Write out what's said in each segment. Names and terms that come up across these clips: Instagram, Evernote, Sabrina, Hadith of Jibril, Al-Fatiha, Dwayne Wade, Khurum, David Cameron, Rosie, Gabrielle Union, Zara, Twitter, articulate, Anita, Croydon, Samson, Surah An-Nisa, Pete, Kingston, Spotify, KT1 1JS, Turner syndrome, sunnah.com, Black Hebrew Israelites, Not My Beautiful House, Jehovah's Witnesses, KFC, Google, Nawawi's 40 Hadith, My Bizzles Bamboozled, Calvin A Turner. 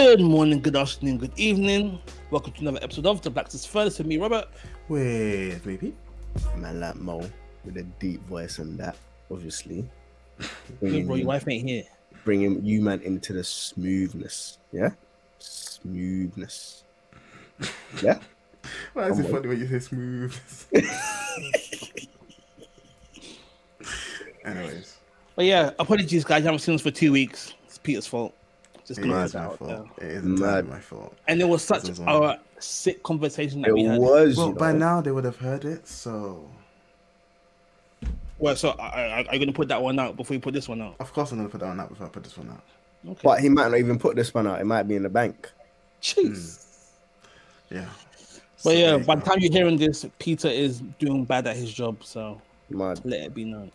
Good morning, good afternoon, good evening. Welcome to another episode of The Blacksmith's Furnace with me, Robert. With me, man like Mo, with a deep voice and that, obviously. Bro, your wife ain't here. Bringing you, man, into the smoothness, yeah? Smoothness. Yeah? Why is it funny when you say smoothness? Anyways. But yeah, apologies, guys. I haven't seen us for 2 weeks. It's Peter's fault. Just it is my fault. And it was such a sick conversation that we had. It was. Well, by now they would have heard it, so. Well, so are you going to put that one out before you put this one out? Of course I'm going to put that one out before I put this one out. Okay. But he might not even put this one out. It might be in the bank. Jeez. Yeah. But yeah, by the time you're hearing this, Peter is doing bad at his job, so let it be known.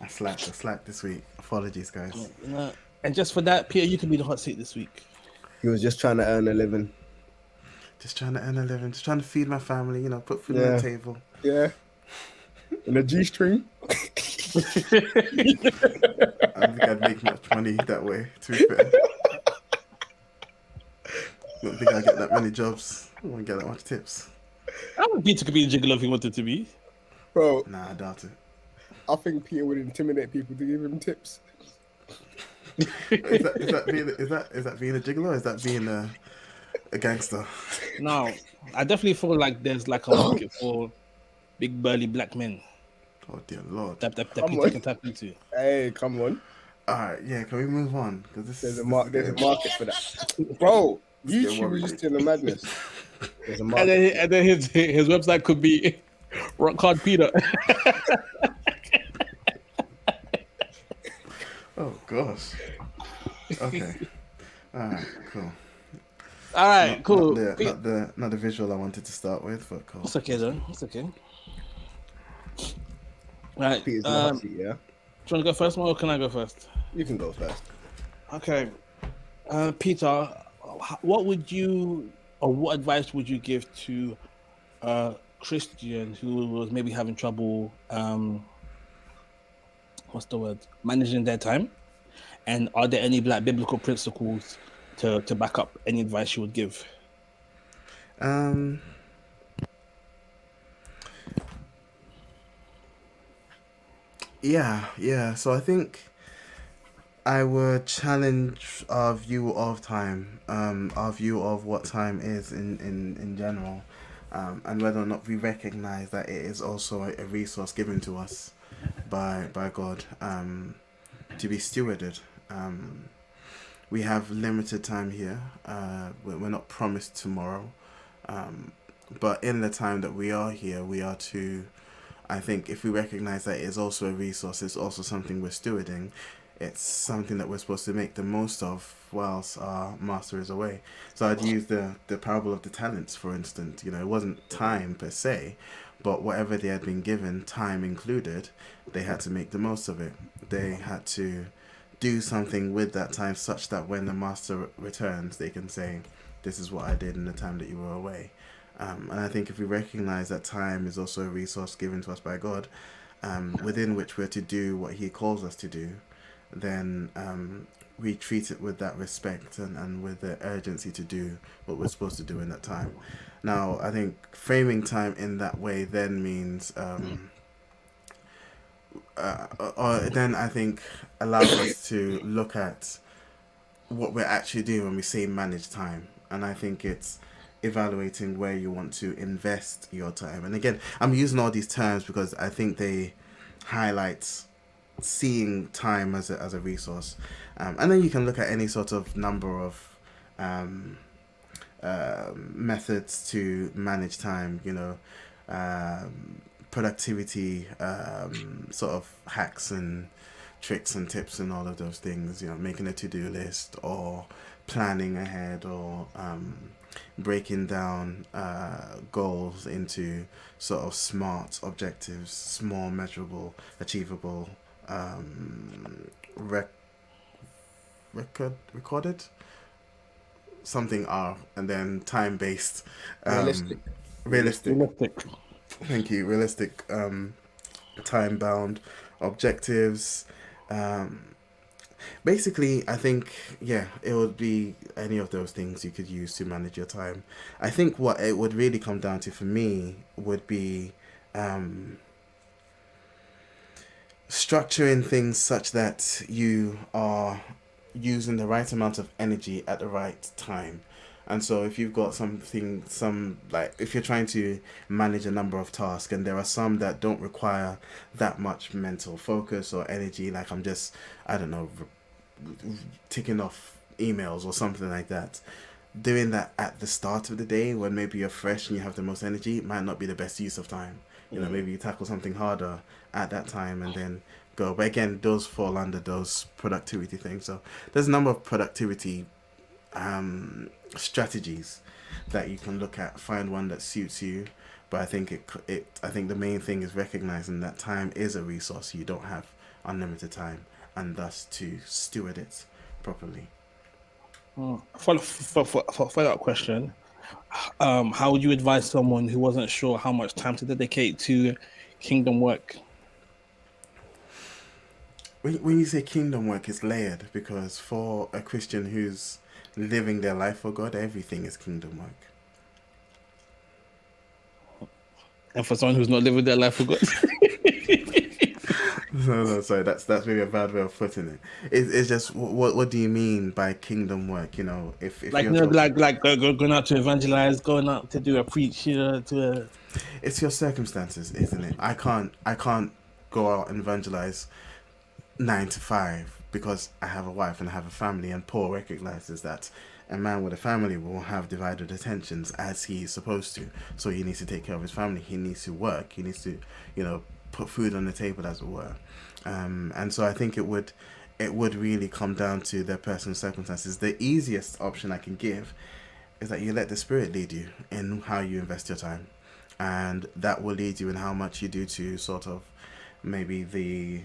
I slacked this week. Apologies, guys. Yeah, you know, and just for that, Peter, you can be the hot seat this week. He was just trying to earn a living. Just trying to feed my family, you know, put food on the table. Yeah. In a G-string. I don't think I'd make much money that way, to be fair. I don't think I'd get that many jobs. I wouldn't get that much tips. I would Peter could be a gigolo if he wanted to be. Bro. Nah, I doubt it. I think Peter would intimidate people to give him tips. Is that being a gigolo or is that being a gangster? No, I definitely feel like there's like a market for big burly black men. Oh dear Lord. That Peter can tap into. Hey, come on. Alright, yeah, can we move on? Because there's a market for that. Bro, YouTube was just in the madness. There's a market. And then his website could be Rock Hard Peter. Oh gosh. Okay. All right, cool. Not the visual I wanted to start with, but cool. It's okay though. It's okay. All right. Peter's nasty, yeah. Do you want to go first, or can I go first? You can go first. Okay. Peter, what advice would you give to a Christian who was maybe having trouble? What's the word? Managing their time, and are there any like biblical principles to back up any advice you would give? Yeah. So I think I would challenge our view of time, our view of what time is in general, and whether or not we recognize that it is also a resource given to us by God to be stewarded. We have limited time here. We're not promised tomorrow, but in the time that we are here, we are to, I think, if we recognize that it is also a resource, it's also something we're stewarding, it's something that we're supposed to make the most of whilst our master is away. So I'd use the parable of the talents, for instance. You know, it wasn't time per se, but whatever they had been given, time included, they had to make the most of it. They had to do something with that time such that when the master returns, they can say, this is what I did in the time that you were away. And I think if we recognize that time is also a resource given to us by God, within which we're to do what he calls us to do, then we treat it with that respect and with the urgency to do what we're supposed to do in that time. Now, I think framing time in that way then means, then I think allows us to look at what we're actually doing when we say manage time. And I think it's evaluating where you want to invest your time. And again, I'm using all these terms because I think they highlight seeing time as a resource. And then you can look at any sort of number of methods to manage time, you know, productivity sort of hacks and tricks and tips and all of those things, you know, making a to-do list or planning ahead or breaking down goals into sort of SMART objectives, small, measurable, achievable, recorded? Something R, and then time-based, realistic. Thank you. Realistic, time-bound objectives. basically, I think, yeah, it would be any of those things you could use to manage your time. I think what it would really come down to for me would be structuring things such that you are using the right amount of energy at the right time. And so if you've got something, if you're trying to manage a number of tasks, and there are some that don't require that much mental focus or energy, like I'm just, I don't know, ticking off emails or something like that, doing that at the start of the day when maybe you're fresh and you have the most energy might not be the best use of time. You know, maybe you tackle something harder at that time and then go. But again, those fall under those productivity things. So there's a number of productivity strategies that you can look at, find one that suits you. But I think I think the main thing is recognizing that time is a resource. You don't have unlimited time, and thus to steward it properly. Follow-up question: how would you advise someone who wasn't sure how much time to dedicate to kingdom work? When you say kingdom work, it's layered, because for a Christian who's living their life for God, everything is kingdom work. And for someone who's not living their life for God, sorry, that's maybe a bad way of putting it. It's just what do you mean by kingdom work? You know, if like, you're going out to evangelize, going out to do a preach, it's your circumstances, isn't it? I can't go out and evangelize 9 to 5. Because I have a wife and I have a family, and Paul recognizes that a man with a family will have divided attentions as he is supposed to. So he needs to take care of his family. He needs to work. He needs to, put food on the table, as it were. And so I think it would really come down to their personal circumstances. The easiest option I can give is that you let the Spirit lead you in how you invest your time, and that will lead you in how much you do to sort of maybe the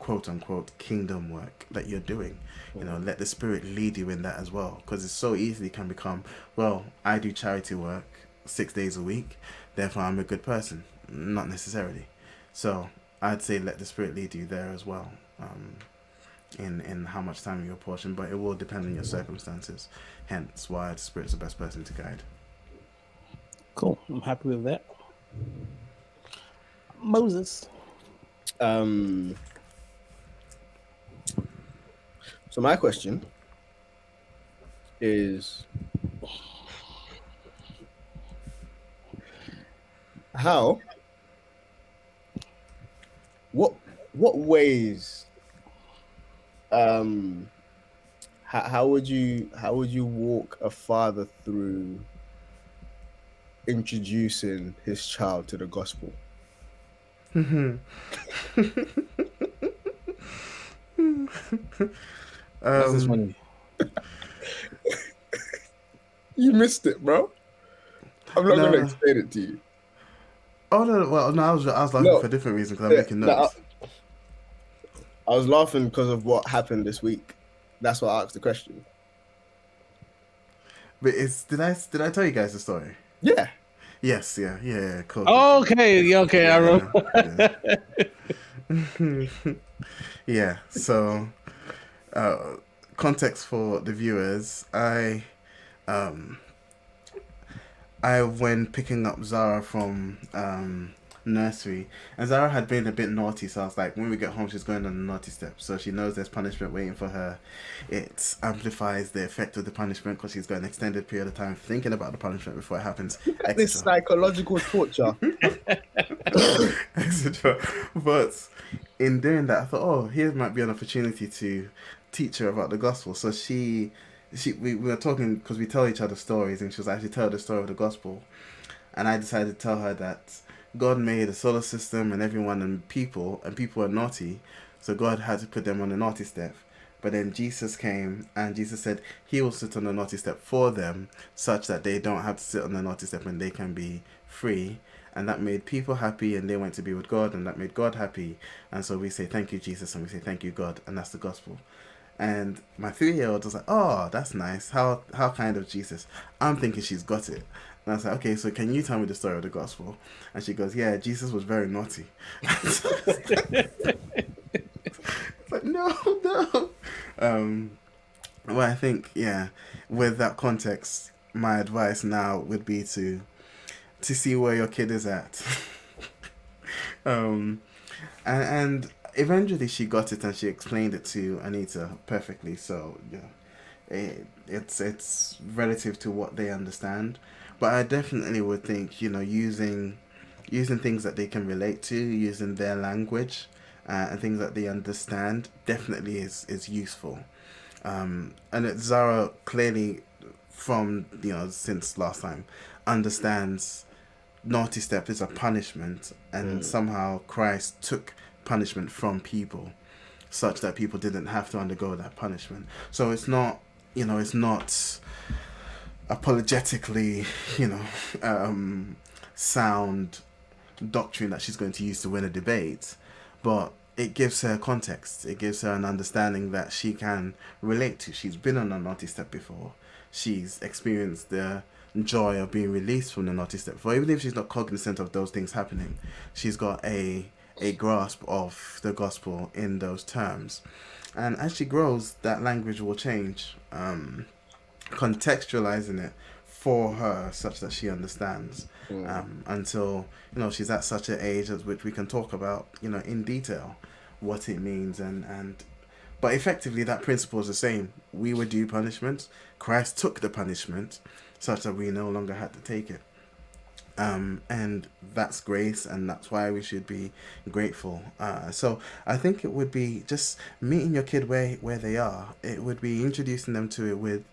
quote-unquote kingdom work that you're doing. Let the Spirit lead you in that as well, because it so easily can become, well, I do charity work 6 days a week, therefore I'm a good person. Not necessarily. So I'd say let the Spirit lead you there as well, in how much time you apportion, but it will depend on your circumstances, hence why the Spirit's the best person to guide. Cool, I'm happy with that. Moses. So my question is, what ways, how would you walk a father through introducing his child to the gospel? What's this one? You missed it, bro. I'm not gonna explain it to you. Oh no! Well, no, I was laughing for a different reason, because I'm making notes. I was laughing because of what happened this week. That's why I asked the question. But did I tell you guys the story? Yeah. Yes, yeah, cool. Oh, okay, I remember. Yeah, so context for the viewers, I when picking up Zara from nursery, and Zara had been a bit naughty, so I was like, when we get home, she's going on the naughty step, so she knows there's punishment waiting for her. It amplifies the effect of the punishment because she's got an extended period of time thinking about the punishment before it happens. This psychological torture. But in doing that, I thought, here might be an opportunity to teach her about the gospel. So we were talking, because we tell each other stories, and she was actually telling the story of the gospel, and I decided to tell her that God made a solar system and everyone and people are naughty, so God had to put them on the naughty step. But then Jesus came, and Jesus said he will sit on the naughty step for them, such that they don't have to sit on the naughty step and they can be free. And that made people happy, and they went to be with God, and that made God happy. And so we say, thank you, Jesus, and we say, thank you, God, and that's the gospel. And my 3-year-old was like, oh, that's nice. How kind of Jesus. I'm thinking she's got it. And I was like, okay, so can you tell me the story of the gospel? And she goes, yeah, Jesus was very naughty. It's like, no. Well, I think, yeah, with that context, my advice now would be to see where your kid is at. And eventually she got it and she explained it to Anita perfectly. So yeah, it's relative to what they understand. But I definitely would think, you know, using things that they can relate to, using their language, and things that they understand definitely is useful. And it's Zara clearly, from, you know, since last time, understands naughty step is a punishment, and somehow Christ took punishment from people such that people didn't have to undergo that punishment. So it's not, you know, it's not apologetically, you know, sound doctrine that she's going to use to win a debate, but it gives her context. It gives her an understanding that she can relate to. She's been on a naughty step before. She's experienced the joy of being released from the naughty step. For even if she's not cognizant of those things happening, she's got a grasp of the gospel in those terms. And as she grows, that language will change, contextualizing it for her such that she understands, until, you know, she's at such an age at which we can talk about, you know, in detail what it means. But effectively that principle is the same. We were due punishment. Christ took the punishment such that we no longer had to take it. And that's grace, and that's why we should be grateful. So I think it would be just meeting your kid where they are. It would be introducing them to it with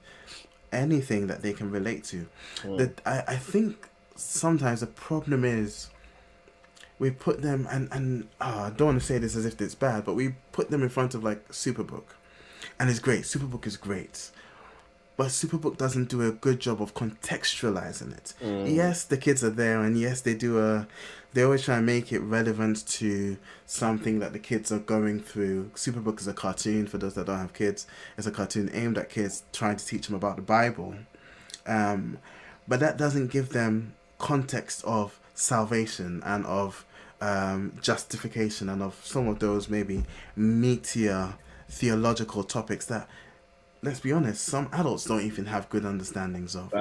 anything that they can relate to. That I think sometimes the problem is we put them and I don't want to say this as if it's bad, but we put them in front of like Superbook, and it's great. Superbook is great, but Superbook doesn't do a good job of contextualizing it. Yes, the kids are there, and yes, they always try and make it relevant to something that the kids are going through. Superbook is a cartoon, for those that don't have kids. It's a cartoon aimed at kids, trying to teach them about the Bible. But that doesn't give them context of salvation and of justification and of some of those maybe meatier theological topics that, let's be honest, some adults don't even have good understandings of.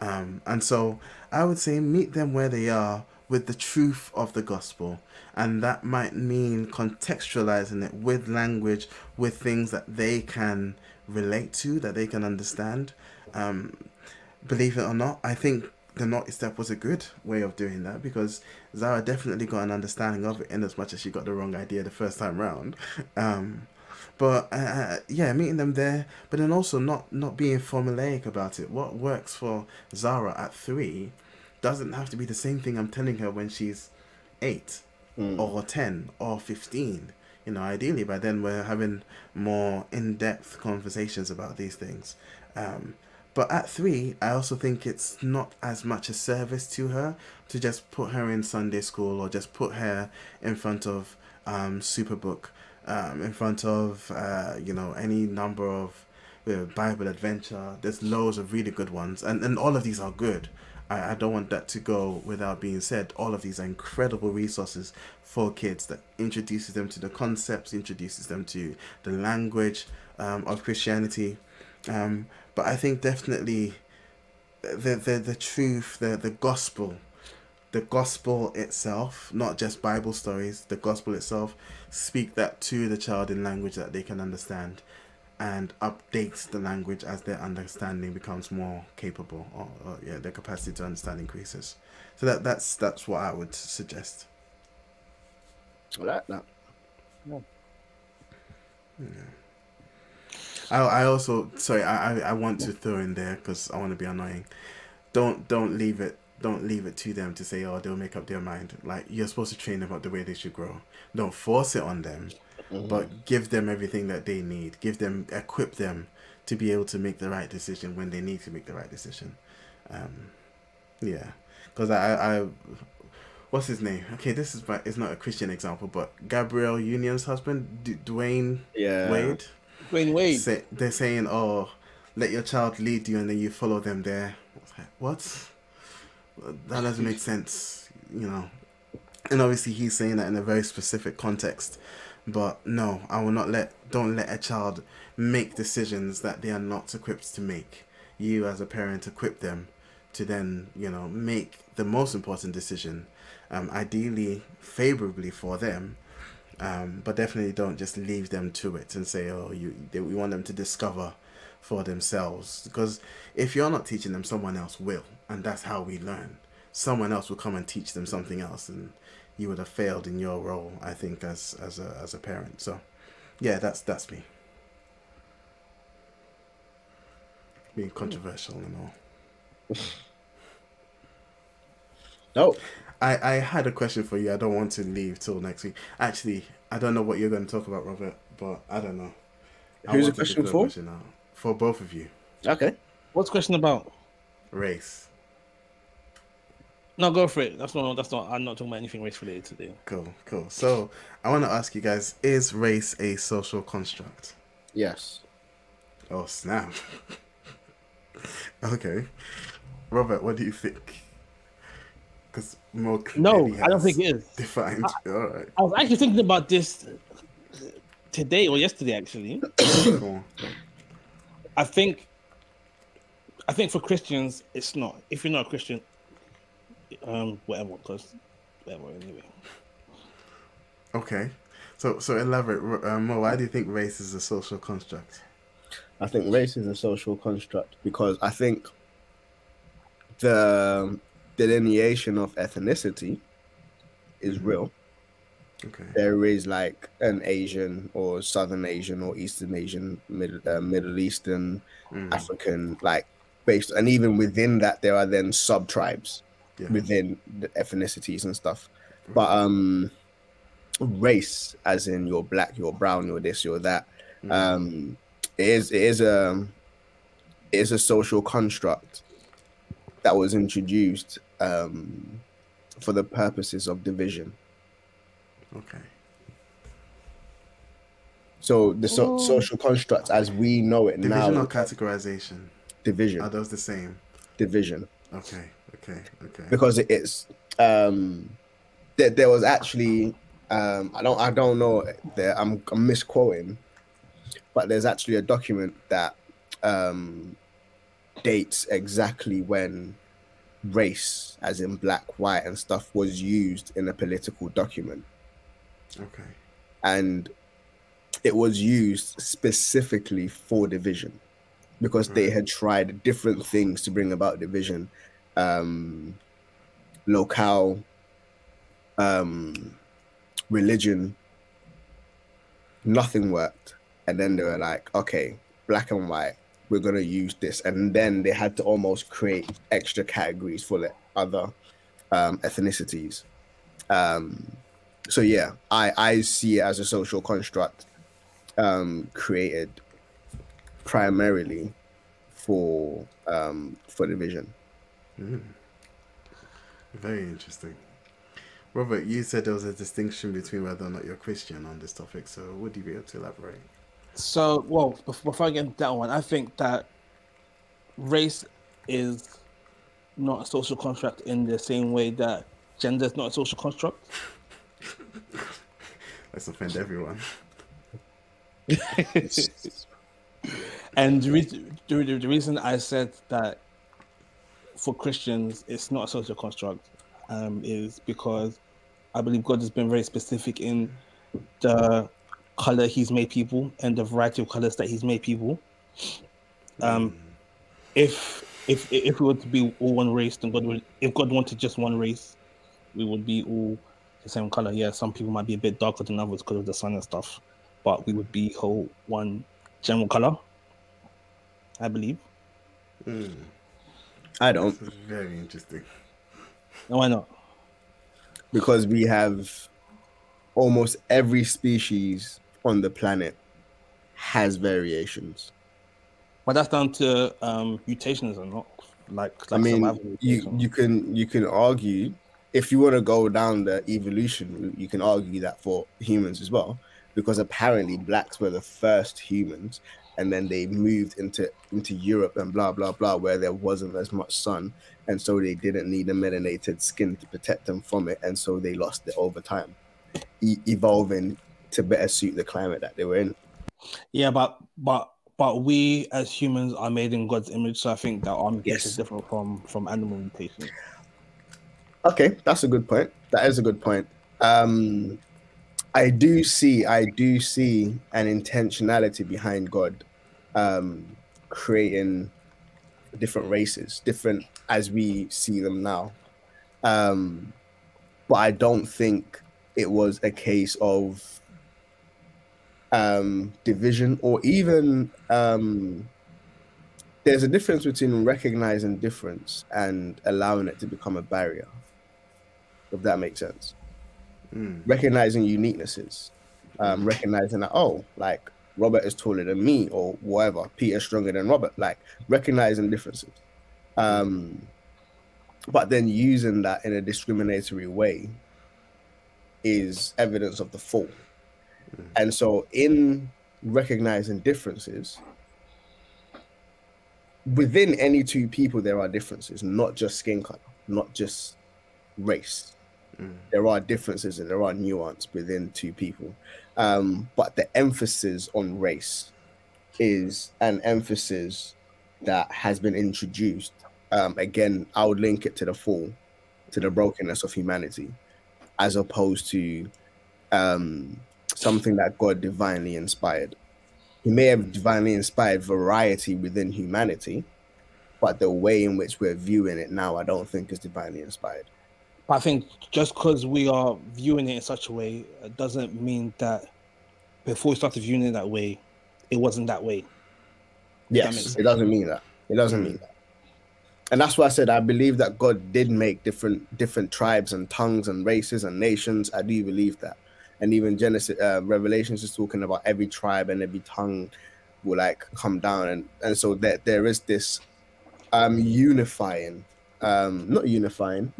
And so I would say meet them where they are with the truth of the gospel. And that might mean contextualizing it with language, with things that they can relate to, that they can understand. Believe it or not, I think the naughty step was a good way of doing that, because Zara definitely got an understanding of it in as much as she got the wrong idea the first time round. But meeting them there, but then also not being formulaic about it. What works for Zara at 3 doesn't have to be the same thing I'm telling her when she's 8 or 10 or 15. You know, ideally by then we're having more in-depth conversations about these things. But at 3, I also think it's not as much a service to her to just put her in Sunday school, or just put her in front of Superbook, in front of, you know, any number of Bible adventure. There's loads of really good ones. And all of these are good. I don't want that to go without being said. All of these are incredible resources for kids that introduces them to the concepts, introduces them to the language of Christianity. But I think definitely the truth, the gospel, itself, not just Bible stories, the gospel itself, speak that to the child in language that they can understand, and updates the language as their understanding becomes more capable, or their capacity to understand increases. So that's what I would suggest. I like that. Yeah. I also, sorry, I want to throw in there, because I want to be annoying. Don't leave it to them to say, oh, they'll make up their mind. Like, you're supposed to train them up the way they should grow. Don't force it on them, but give them everything that they need. Equip them to be able to make the right decision when they need to make the right decision. Because I what's his name? Okay, this is it's not a Christian example, but Gabrielle Union's husband, Dwayne Wade. Dwayne Wade. They're saying, oh, let your child lead you, and then you follow them there. What? That doesn't make sense, you know. And obviously he's saying that in a very specific context, but no, I will not let a child make decisions that they are not equipped to make. You as a parent equip them to then, you know, make the most important decision, ideally favorably for them, but definitely don't just leave them to it and say, oh, we want them to discover for themselves. Because if you're not teaching them, someone else will, and that's how we learn. Someone else will come and teach them something else, and you would have failed in your role, I think, as a parent. So yeah, that's me being controversial and all. No, I had a question for you. I don't want to leave till next week. Actually, I don't know what you're going to talk about, Robert, but I don't know. Who's the question for? Question out for both of you. Okay. What's the question about? Race. No, go for it. That's not. I'm not talking about anything race related today. Cool. So I want to ask you guys: is race a social construct? Yes. Oh snap. Okay, Robert, what do you think? Because more clearly, no, I don't think it is defined. All right. I was actually thinking about this today or yesterday, actually. Cool. I think for Christians, it's not. If you're not a Christian, whatever, anyway. Okay, so elaborate, Mo. Why do you think race is a social construct? I think race is a social construct because I think the delineation of ethnicity is real. Okay. There is like an Asian or Southern Asian or Eastern Asian, Middle Eastern, African, like based, and even within that there are then sub-tribes within the ethnicities and stuff. Mm. But race, as in you're black, you're brown, you're this, you're that. Mm. It is a social construct that was introduced for the purposes of division. Okay. So the social constructs as we know it division now. Division or categorization? Division. Are those the same? Division. Okay. Because it's there was actually I don't know. I'm misquoting. But there's actually a document that dates exactly when race, as in black, white, and stuff, was used in a political document. Okay. And it was used specifically for division because they had tried different things to bring about division. Locale, religion, nothing worked. And then they were like, okay, black and white, we're going to use this. And then they had to almost create extra categories for the other ethnicities. So yeah, I see it as a social construct created primarily for division. Mm. Very interesting. Robert, you said there was a distinction between whether or not you're Christian on this topic. So would you be able to elaborate? So, well, before I get into that one, I think that race is not a social construct in the same way that gender is not a social construct. Let's offend everyone. And the reason I said that for Christians it's not a social construct is because I believe God has been very specific in the color he's made people and the variety of colors that he's made people. If we were to be all one race, then if God wanted just one race, we would be all the same color. Yeah, some people might be a bit darker than others because of the sun and stuff, but we would be whole one general color, I believe. Mm. I don't. This is very interesting. No, why not? Because we have almost every species on the planet has variations, but that's down to mutations or not. Like I mean, you can argue, if you want to go down the evolution route, you can argue that for humans as well, because apparently blacks were the first humans, and then they moved into Europe and blah blah blah, where there wasn't as much sun, and so they didn't need a melanated skin to protect them from it, and so they lost it over time, evolving to better suit the climate that they were in. Yeah, but we as humans are made in God's image, so I think that our mutation is different from animal mutation. Okay, that's a good point. That is a good point. I do see an intentionality behind God creating different races, different as we see them now. But I don't think it was a case of division or even there's a difference between recognizing difference and allowing it to become a barrier, if that makes sense. Recognizing uniquenesses, recognizing that, oh, like Robert is taller than me or whatever, Peter's stronger than Robert, like recognizing differences. But then using that in a discriminatory way is evidence of the fall. And so in recognizing differences, within any two people, there are differences, not just skin color, not just race. There are differences and there are nuance within two people. But the emphasis on race is an emphasis that has been introduced. Again, I would link it to the fall, to the brokenness of humanity, as opposed to something that God divinely inspired. He may have divinely inspired variety within humanity, but the way in which we're viewing it now, I don't think is divinely inspired. But I think just because we are viewing it in such a way, it doesn't mean that before we started viewing it that way, it wasn't that way. Yes, that it doesn't mean that. It doesn't mean that. And that's why I said I believe that God did make different tribes and tongues and races and nations. I do believe that. And even Genesis, Revelations is talking about every tribe and every tongue will like come down. And so there is this unifying of different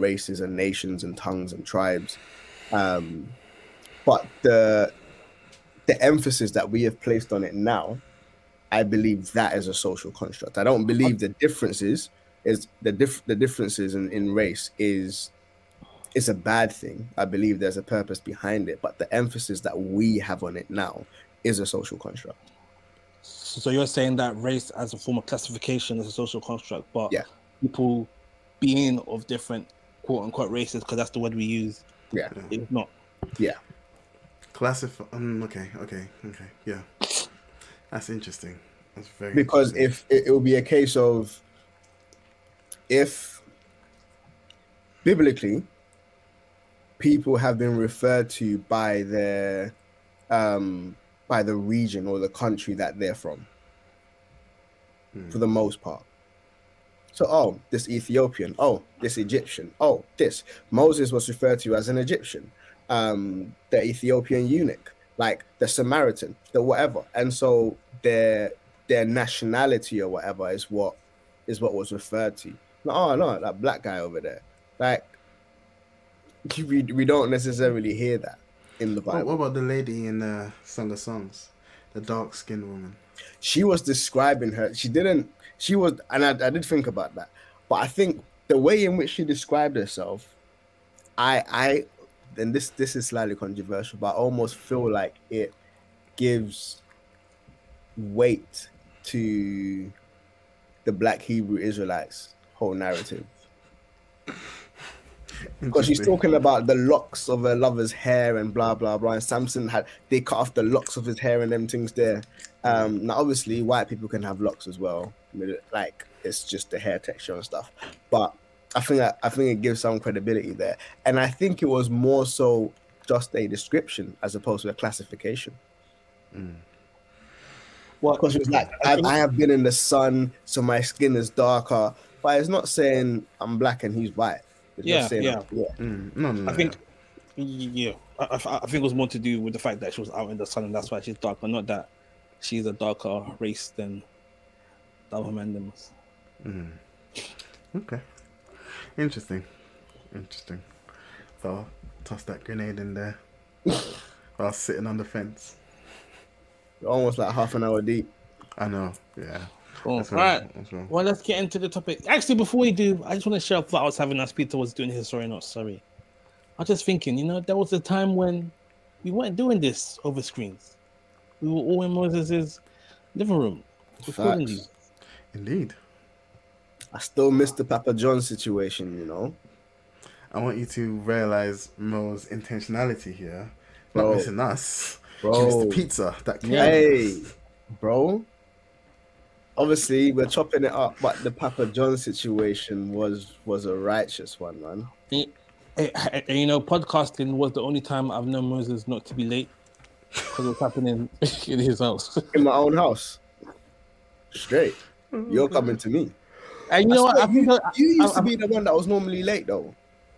races and nations and tongues and tribes. But the emphasis that we have placed on it now, I believe that is a social construct. I don't believe the differences is the differences in race is a bad thing. I believe there's a purpose behind it, but the emphasis that we have on it now is a social construct. So you're saying that race as a form of classification is a social construct, but people being of different quote unquote races, because that's the word we use, it's not. Yeah. Okay. That's interesting. That's very interesting. If it will be a case of, if biblically people have been referred to by their by the region or the country that they're from, for the most part. So, oh, this Ethiopian, oh, this Egyptian, oh, this. Moses was referred to as an Egyptian. The Ethiopian eunuch, like the Samaritan, the whatever, and so their nationality or whatever is what was referred to. Like, oh no, that black guy over there. Like we don't necessarily hear that in the Bible. What about the lady in the Song of Songs, the dark-skinned woman? She was describing her. I did think about that, but I think the way in which she described herself, I. And this is slightly controversial, but I almost feel like it gives weight to the Black Hebrew Israelites' whole narrative. Because she's talking about the locks of her lover's hair and blah, blah, blah. And Samson they cut off the locks of his hair and them things there. Now, obviously, white people can have locks as well. Like, it's just the hair texture and stuff. But I think it gives some credibility there, and I think it was more so just a description as opposed to a classification. Well, because it was like I have been in the sun, so my skin is darker, but it's not saying I'm black and he's white. It's just saying I think it was more to do with the fact that she was out in the sun and that's why she's darker, not that she's a darker race than the other men. Okay. Interesting. So I'll toss that grenade in there while sitting on the fence. You're almost like half an hour deep. I know, yeah. Cool. All right. Well, let's get into the topic. Actually, before we do, I just want to share a thought I was having as Peter was doing his story, not sorry. I was just thinking, there was a time when we weren't doing this over screens. We were all in Moses' living room. Facts. Indeed. I still miss the Papa John situation, I want you to realize Mo's intentionality here. Not missing us. Bro. She missed the pizza. That came. Hey, bro. Obviously, we're chopping it up, but the Papa John situation was a righteous one, man. And podcasting was the only time I've known Moses not to be late because it was happening in his house. In my own house. Straight. You're coming to me. And you know what? I think you used to be the one that was normally late, though.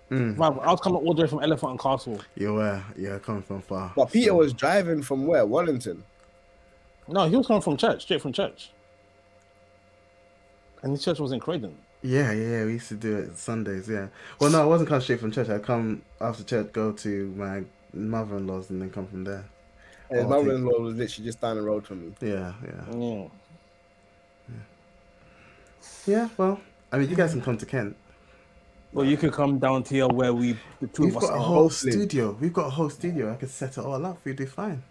Man, I was coming all the way from Elephant and Castle. You were, coming from far. But Peter was driving from where? Wellington? No, he was coming from church, straight from church. And the church was in Croydon. Yeah, we used to do it Sundays, yeah. Well, no, I wasn't coming straight from church. I'd come after church, go to my mother-in-law's and then come from there. His mother-in-law was literally just down the road from me. Yeah, well, I mean, you guys can come to Kent. Well, you can come down to here where the two of us. We've got a whole studio. I could set it all up for you. Do fine.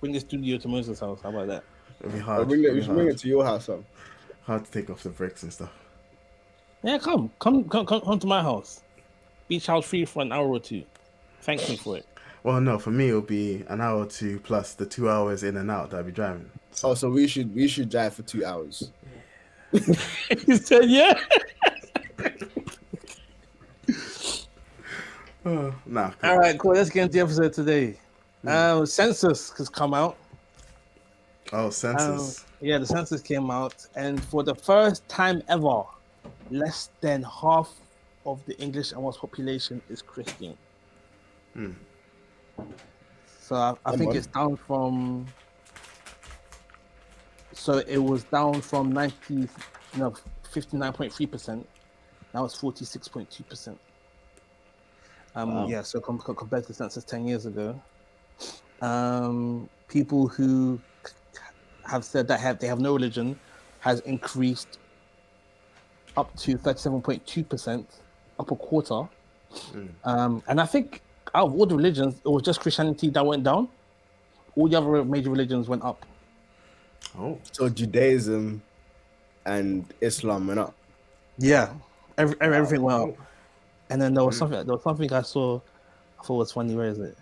Bring the studio to Moses' house. How about that? It'll be hard. Bring it to your house, son. Hard to take off the bricks and stuff. Yeah, come to my house. Beach house free for an hour or two. Thank you for it. Well, no, for me it'll be an hour or two plus the 2 hours in and out that I'll be driving. Oh, so we should drive for 2 hours. He said, yeah. Oh, nah, all right, cool. Let's get into the episode today. Census has come out. Oh, census. The census came out, and for the first time ever, less than half of the English and Welsh population is Christian. So I think it's down from. So it was down from 59.3%. Now it's 46.2%. Wow. Yeah, so compared to the census 10 years ago, people who have said that they have no religion has increased up to 37.2%, up a quarter. And I think out of all the religions, it was just Christianity that went down. All the other major religions went up. Oh, so Judaism and Islam went up. Yeah, everything went up. And then there was something. There was something I saw. I thought was funny. Where is it?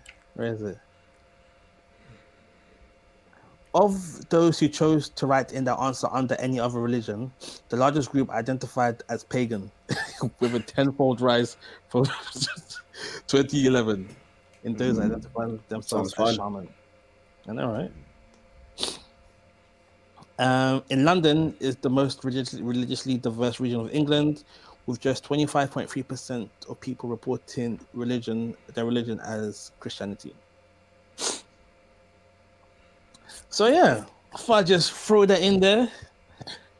Of those who chose to write in their answer under any other religion, the largest group identified as pagan, with a tenfold rise from 2011 in those identifying themselves as shaman. I know, right? In London is the most religiously diverse region of England, with just 25.3% of people reporting their religion as Christianity. So yeah, if I just throw that in there,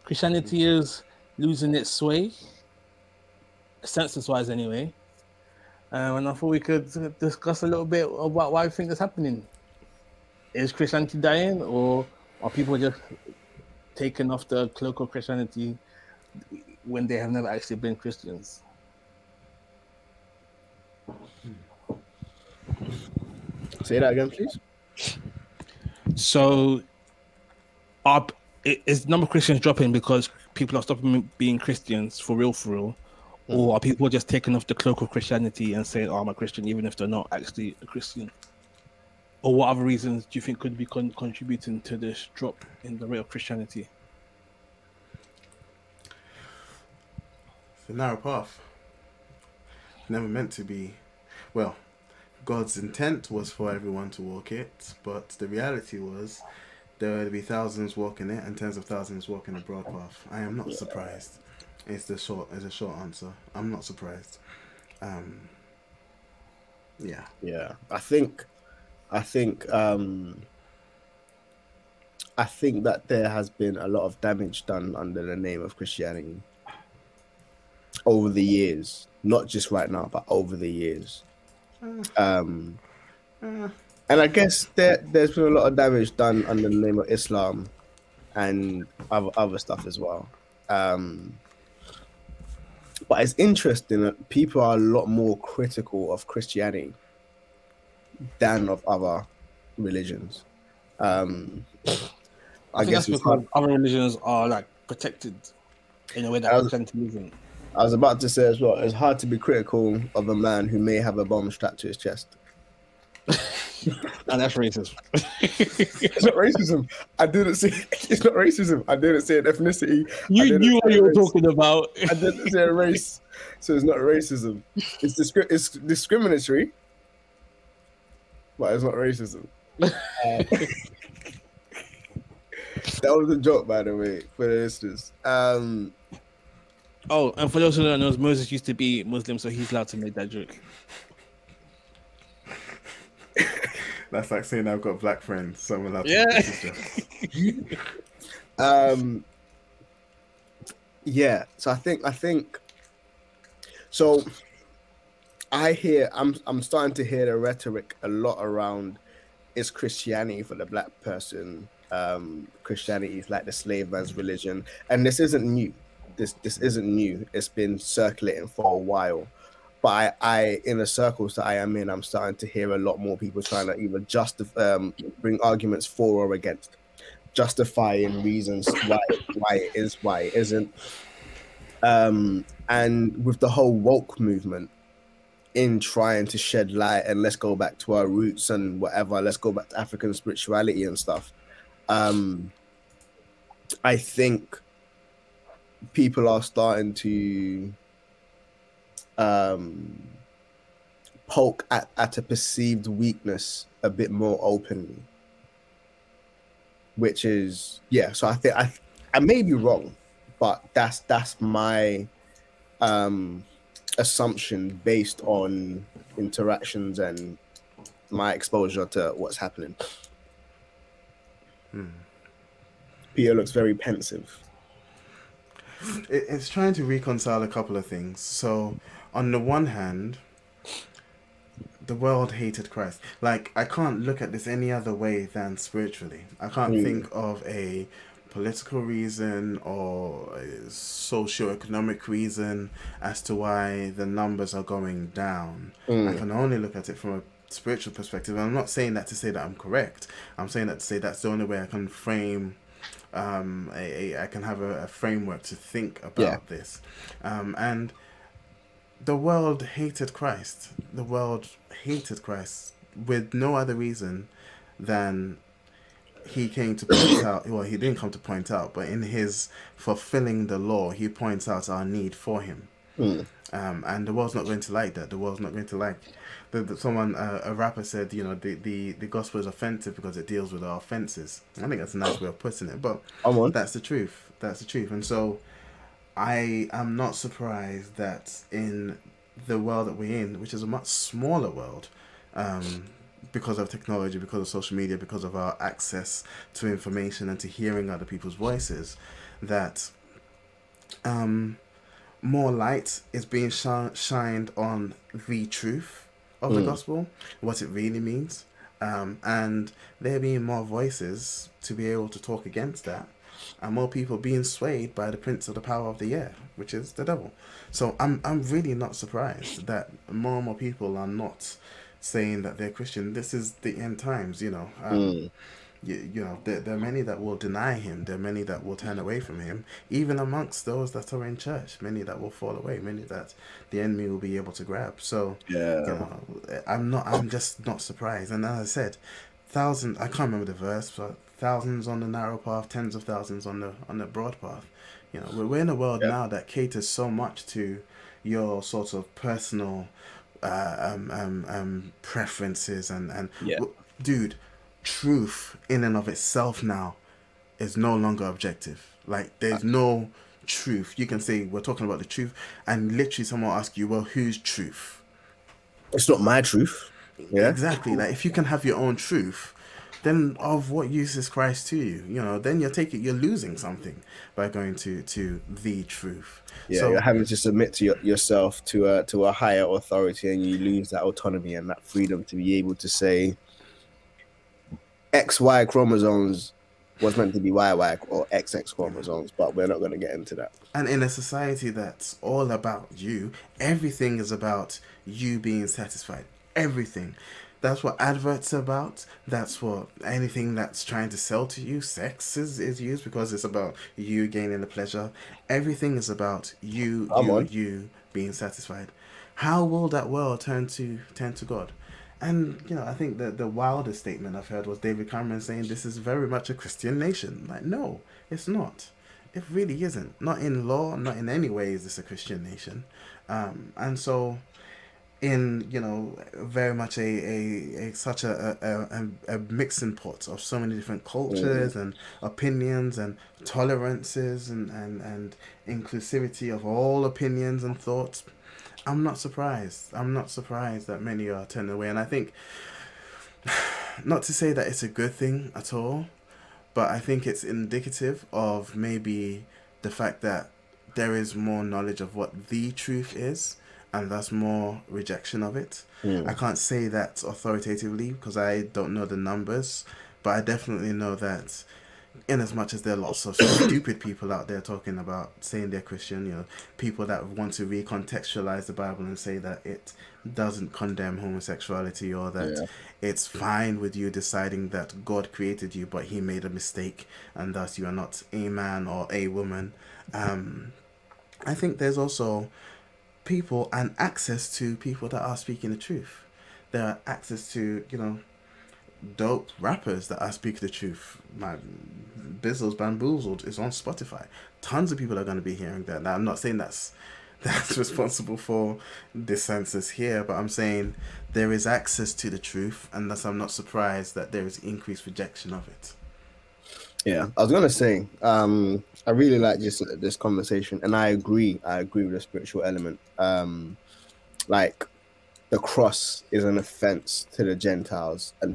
Christianity is losing its sway, census-wise anyway. And I thought we could discuss a little bit about why we think that's happening. Is Christianity dying, or are people just taking off the cloak of Christianity when they have never actually been Christians? Say that again, please. So, is the number of Christians dropping because people are stopping being Christians for real? Or are people just taking off the cloak of Christianity and saying, I'm a Christian, even if they're not actually a Christian? Or what other reasons do you think could be contributing to this drop in the rate of Christianity? It's a narrow path. Never meant to be. Well, God's intent was for everyone to walk it, but the reality was there would be thousands walking it and tens of thousands walking a broad path. I am not surprised. It's a short answer. I'm not surprised. Yeah. I think that there has been a lot of damage done under the name of Christianity over the years, not just right now, but over the years. And I guess there's been a lot of damage done under the name of Islam and other stuff as well. But it's interesting that people are a lot more critical of Christianity than of other religions. I guess that's because other religions are like protected in a way that Christianity isn't. I was about to say as well, it's hard to be critical of a man who may have a bomb strapped to his chest. And that's racism. It's not racism. I didn't say it's not racism. I didn't say an ethnicity. You knew what you were talking about. I didn't say a race, so it's not racism. It's it's discriminatory, but it's not racism. That was a joke, by the way, for the listeners. Oh, and for those who don't know, Moses used to be Muslim, so he's allowed to make that joke. That's like saying I've got black friends, so I'm allowed to make this joke. Yeah. So I think. So I'm starting to hear the rhetoric a lot around, is Christianity for the black person? Christianity is like the slave man's religion, and this isn't new. This isn't new. It's been circulating for a while, but I in the circles that I am in, I'm starting to hear a lot more people trying to either bring arguments for or against, justifying reasons why it is, why it isn't. And with the whole woke movement, in trying to shed light and let's go back to our roots and whatever, let's go back to African spirituality and stuff. I think people are starting to poke at a perceived weakness a bit more openly, which is so I think I may be wrong, but that's my assumption based on interactions and my exposure to what's happening. Peter looks very pensive. It's trying to reconcile a couple of things. So on the one hand, the world hated Christ. Like, I can't look at this any other way than spiritually. I can't think of a political reason or a socio-economic reason as to why the numbers are going down. I can only look at it from a spiritual perspective. I'm not saying that to say that I'm correct. I'm saying that to say that's the only way I can frame I can have a framework to think about this. And the world hated Christ. The world hated Christ with no other reason than he came to point out, well, he didn't come to point out, but in his fulfilling the law, he points out our need for him. And the world's not going to like that. The world's not going to like that. Someone, a rapper said, you know, the gospel is offensive because it deals with our offenses. I think that's a nice way of putting it, but that's the truth. That's the truth. And so I am not surprised that in the world that we're in, which is a much smaller world, because of technology, because of social media, because of our access to information and to hearing other people's voices, that more light is being shined on the truth of the gospel, what it really means, and there being more voices to be able to talk against that, and more people being swayed by the prince of the power of the air, which is the devil. So I'm really not surprised that more and more people are not saying that they're Christian. This is the end times, you know. You know, there are many that will deny him. There are many that will turn away from him. Even amongst those that are in church, many that will fall away. Many that the enemy will be able to grab. So you know, I'm just not surprised. And as I said, thousands. I can't remember the verse, but thousands on the narrow path, tens of thousands on the broad path. You know, we're in a world now that caters so much to your sort of personal preferences and dude, truth in and of itself now is no longer objective. Like, there's no truth. You can say we're talking about the truth, and literally someone will ask you, well, whose truth? It's not my truth. Yeah, exactly. Like, if you can have your own truth, then of what use is Christ to you? You know, then you're losing something by going to the truth. Yeah, so, you're having to submit to yourself to a higher authority, and you lose that autonomy and that freedom to be able to say XY chromosomes was meant to be YY or XX chromosomes, but we're not going to get into that. And in a society that's all about you, everything is about you being satisfied. Everything. That's what adverts are about. That's what anything that's trying to sell to you. Sex is used because it's about you gaining the pleasure. Everything is about you being satisfied. How will that world turn to God? And, you know, I think that the wildest statement I've heard was David Cameron saying this is very much a Christian nation. Like, no, it's not. It really isn't. Not in law, not in any way is this a Christian nation. And so... in, you know, very much such a mixing pot of so many different cultures and opinions and tolerances and inclusivity of all opinions and thoughts. I'm not surprised. I'm not surprised that many are turned away. And I think, not to say that it's a good thing at all, but I think it's indicative of maybe the fact that there is more knowledge of what the truth is, and that's more rejection of it. Yeah. I can't say that authoritatively because I don't know the numbers, but I definitely know that in as much as there are lots of stupid people out there talking about saying they're Christian, you know, people that want to recontextualize the Bible and say that it doesn't condemn homosexuality or that it's fine with you deciding that God created you, but he made a mistake and thus you are not a man or a woman. I think there's also... people and access to people that are speaking the truth. There are access to, you know, dope rappers that are speaking the truth. My Bizzles Bamboozled is on Spotify. Tons of people are going to be hearing that. Now, I'm not saying that's responsible for this census here, but I'm saying there is access to the truth, and thus I'm not surprised that there is increased rejection of it. Yeah, I was going to say, I really like this conversation, and I agree with the spiritual element. Like, the cross is an offense to the Gentiles and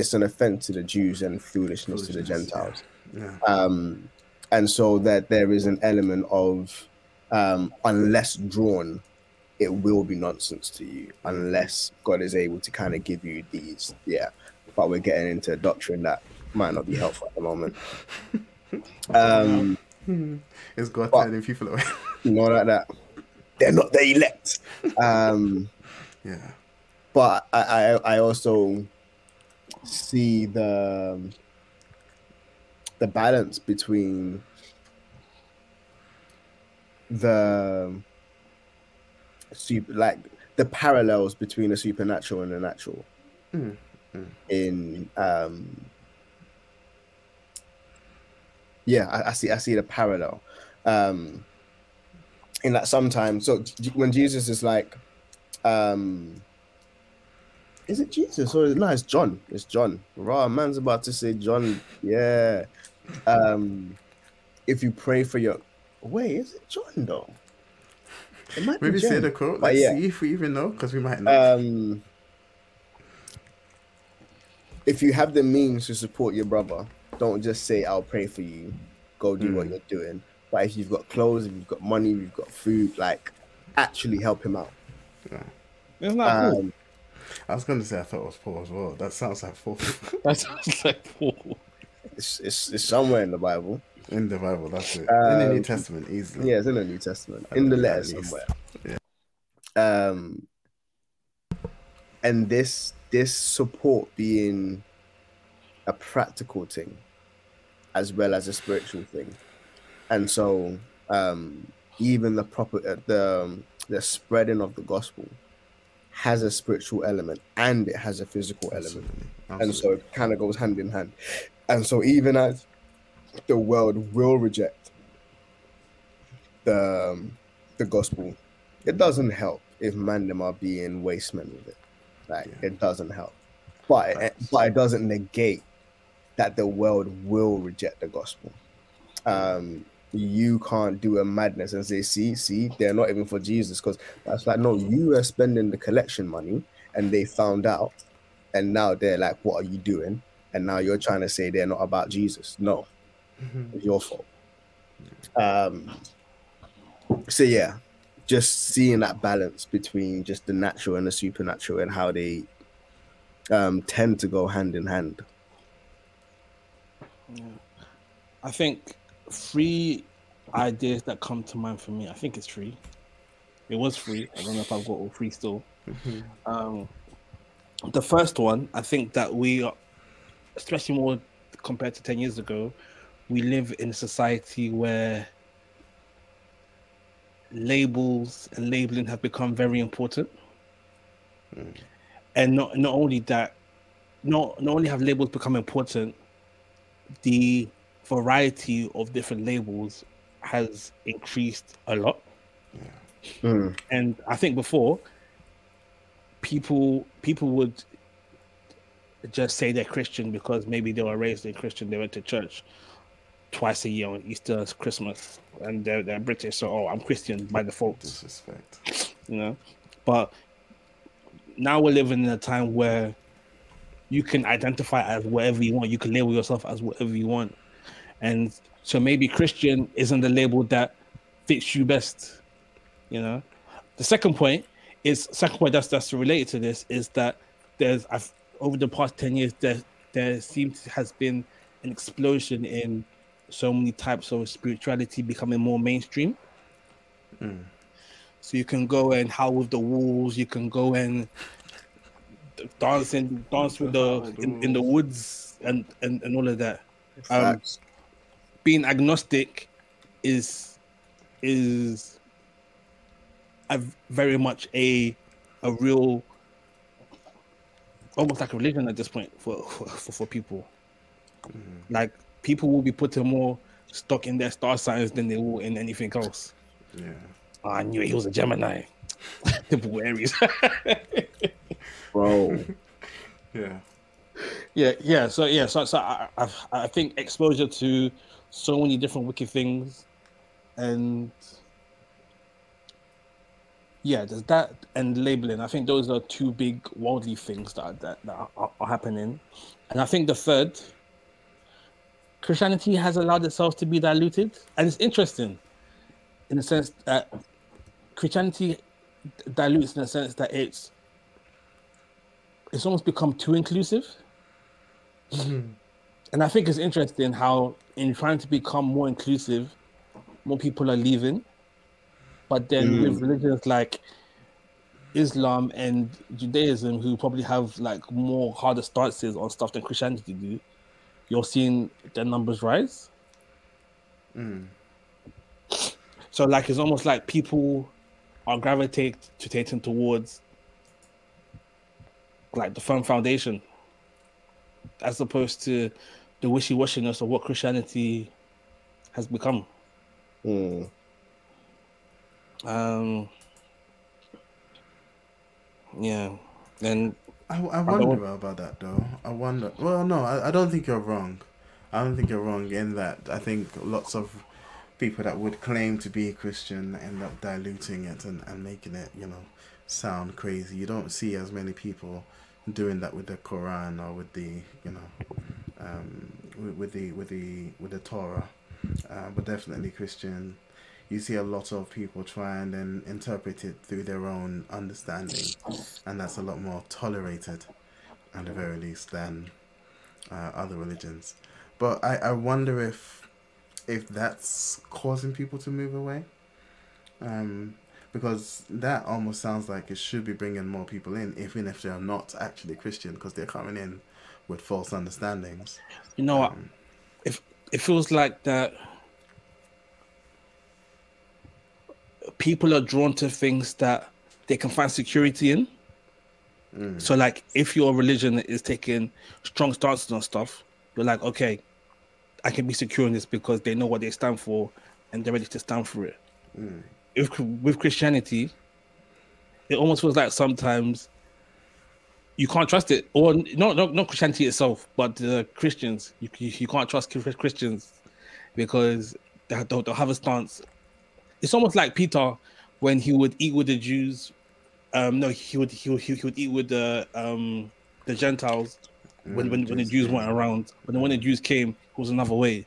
it's an offense to the Jews and foolishness to the Gentiles. Yeah. And so that there is an element of, unless drawn, it will be nonsense to you, unless God is able to kind of give you these, but we're getting into a doctrine that might not be helpful at the moment. It's God turning people away. Not like that. They're not the elect. But I also see the balance between the parallels between the supernatural and the natural in. Yeah, I see the parallel in that sometimes. So when Jesus is like, is it Jesus or no? It's John. It's John. Raw man's about to say John. Yeah. If you pray for your is it John though? It might maybe be John. Say the quote. Let's see if we even know, because we might not. If you have the means to support your brother, don't just say, I'll pray for you, go do what you're doing. But if you've got clothes, if you've got money, if you've got food, like, actually help him out. Yeah. Isn't that cool? I was going to say, I thought it was Paul as well. That sounds like Paul. It's somewhere in the Bible. In the Bible, that's it. In the New Testament, easily. Yeah, it's in the New Testament. In the letter somewhere. Yeah. And this support being a practical thing as well as a spiritual thing, and so even the proper the spreading of the gospel has a spiritual element and it has a physical element. Absolutely. And so it kind of goes hand in hand, and so even as the world will reject the gospel, it doesn't help if man them are being waste men with it. It doesn't help, but it doesn't negate that the world will reject the gospel. You can't do a madness and say, see, they're not even for Jesus, because that's like, no, you are spending the collection money and they found out and now they're like, what are you doing? And now you're trying to say they're not about Jesus. No, it's your fault. So yeah, just seeing that balance between just the natural and the supernatural and how they tend to go hand in hand. Yeah. I think three ideas that come to mind for me. I think it's three. It was three. I don't know if I've got all three still. Mm-hmm. The first one, I think that we are, especially more compared to 10 years ago, we live in a society where labels and labeling have become very important. Mm. And not only that, not only have labels become important, the variety of different labels has increased a lot. Yeah. Mm. And I think before, people would just say they're Christian because maybe they were raised in Christian, they went to church twice a year on Easter, Christmas, and they're British, so I'm Christian by default. Disrespect. You know? But now we're living in a time where you can identify as whatever you want, you can label yourself as whatever you want. And so maybe Christian isn't the label that fits you best, you know? The second point that's related to this is that over the past 10 years, there seems has been an explosion in so many types of spirituality becoming more mainstream. Mm. So you can go and howl with the wolves, you can go and dance with the in the woods and all of that. Being agnostic is very much a real, almost like a religion at this point for people. Mm-hmm. Like, people will be putting more stock in their star signs than they will in anything else. Yeah. I knew it, he was a Gemini. Typical Aries. Bro. Yeah. Yeah. So I think exposure to so many different wicked things, and yeah, there's that and labeling. I think those are two big worldly things that are happening. And I think the third, Christianity has allowed itself to be diluted, and it's interesting in the sense that Christianity dilutes in the sense that it's almost become too inclusive. Mm-hmm. And I think it's interesting how in trying to become more inclusive, more people are leaving. But then with religions like Islam and Judaism, who probably have like more harder stances on stuff than Christianity do, you're seeing their numbers rise. Mm. So like, it's almost like people are gravitating towards like the firm foundation, as opposed to the wishy-washiness of what Christianity has become. Mm. Yeah. And I wonder about that though. I wonder. Well, no, I don't think you're wrong. I don't think you're wrong in that. I think lots of people that would claim to be Christian end up diluting it and making it, you know, sound crazy. You don't see as many people doing that with the Quran or with the, you know, with the Torah, but definitely Christian. You see a lot of people try and then interpret it through their own understanding, and that's a lot more tolerated, at the very least, than other religions. But I wonder if that's causing people to move away, because that almost sounds like it should be bringing more people in, even if they are not actually Christian, because they're coming in with false understandings. You know what? If it feels like that. People are drawn to things that they can find security in. Mm. So like, if your religion is taking strong stances on stuff, you're like, okay, I can be secure in this because they know what they stand for and they're ready to stand for it. Mm. With Christianity, it almost feels like sometimes you can't trust it, or not Christianity itself, but the Christians. You can't trust Christians because they'll have a stance. It's almost like Peter when he would eat with the Jews. He would eat with the Gentiles when the Jews weren't around. But then when the Jews came, it was another way.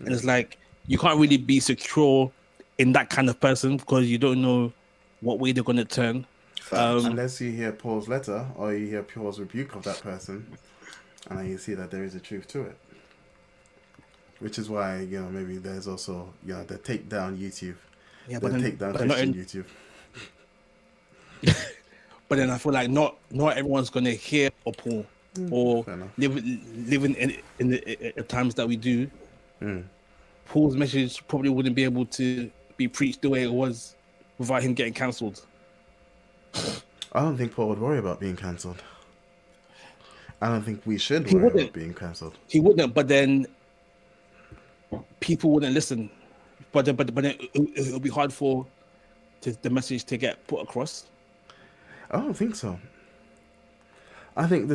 And it's like, you can't really be secure in that kind of person because you don't know what way they're going to turn. Unless you hear Paul's letter or you hear Paul's rebuke of that person, and then you see that there is a truth to it. Which is why, you know, maybe there's also, you know, the takedown YouTube. Yeah, but then, takedown Christian YouTube. But then I feel like not everyone's gonna hear Paul or living in the times that we do. Mm. Paul's message probably wouldn't be able to be preached the way it was without him getting cancelled. I don't think Paul would worry about being cancelled. I don't think we should worry about being cancelled. He wouldn't, but then people wouldn't listen. But then it'll be hard for the message to get put across. I don't think so. I think I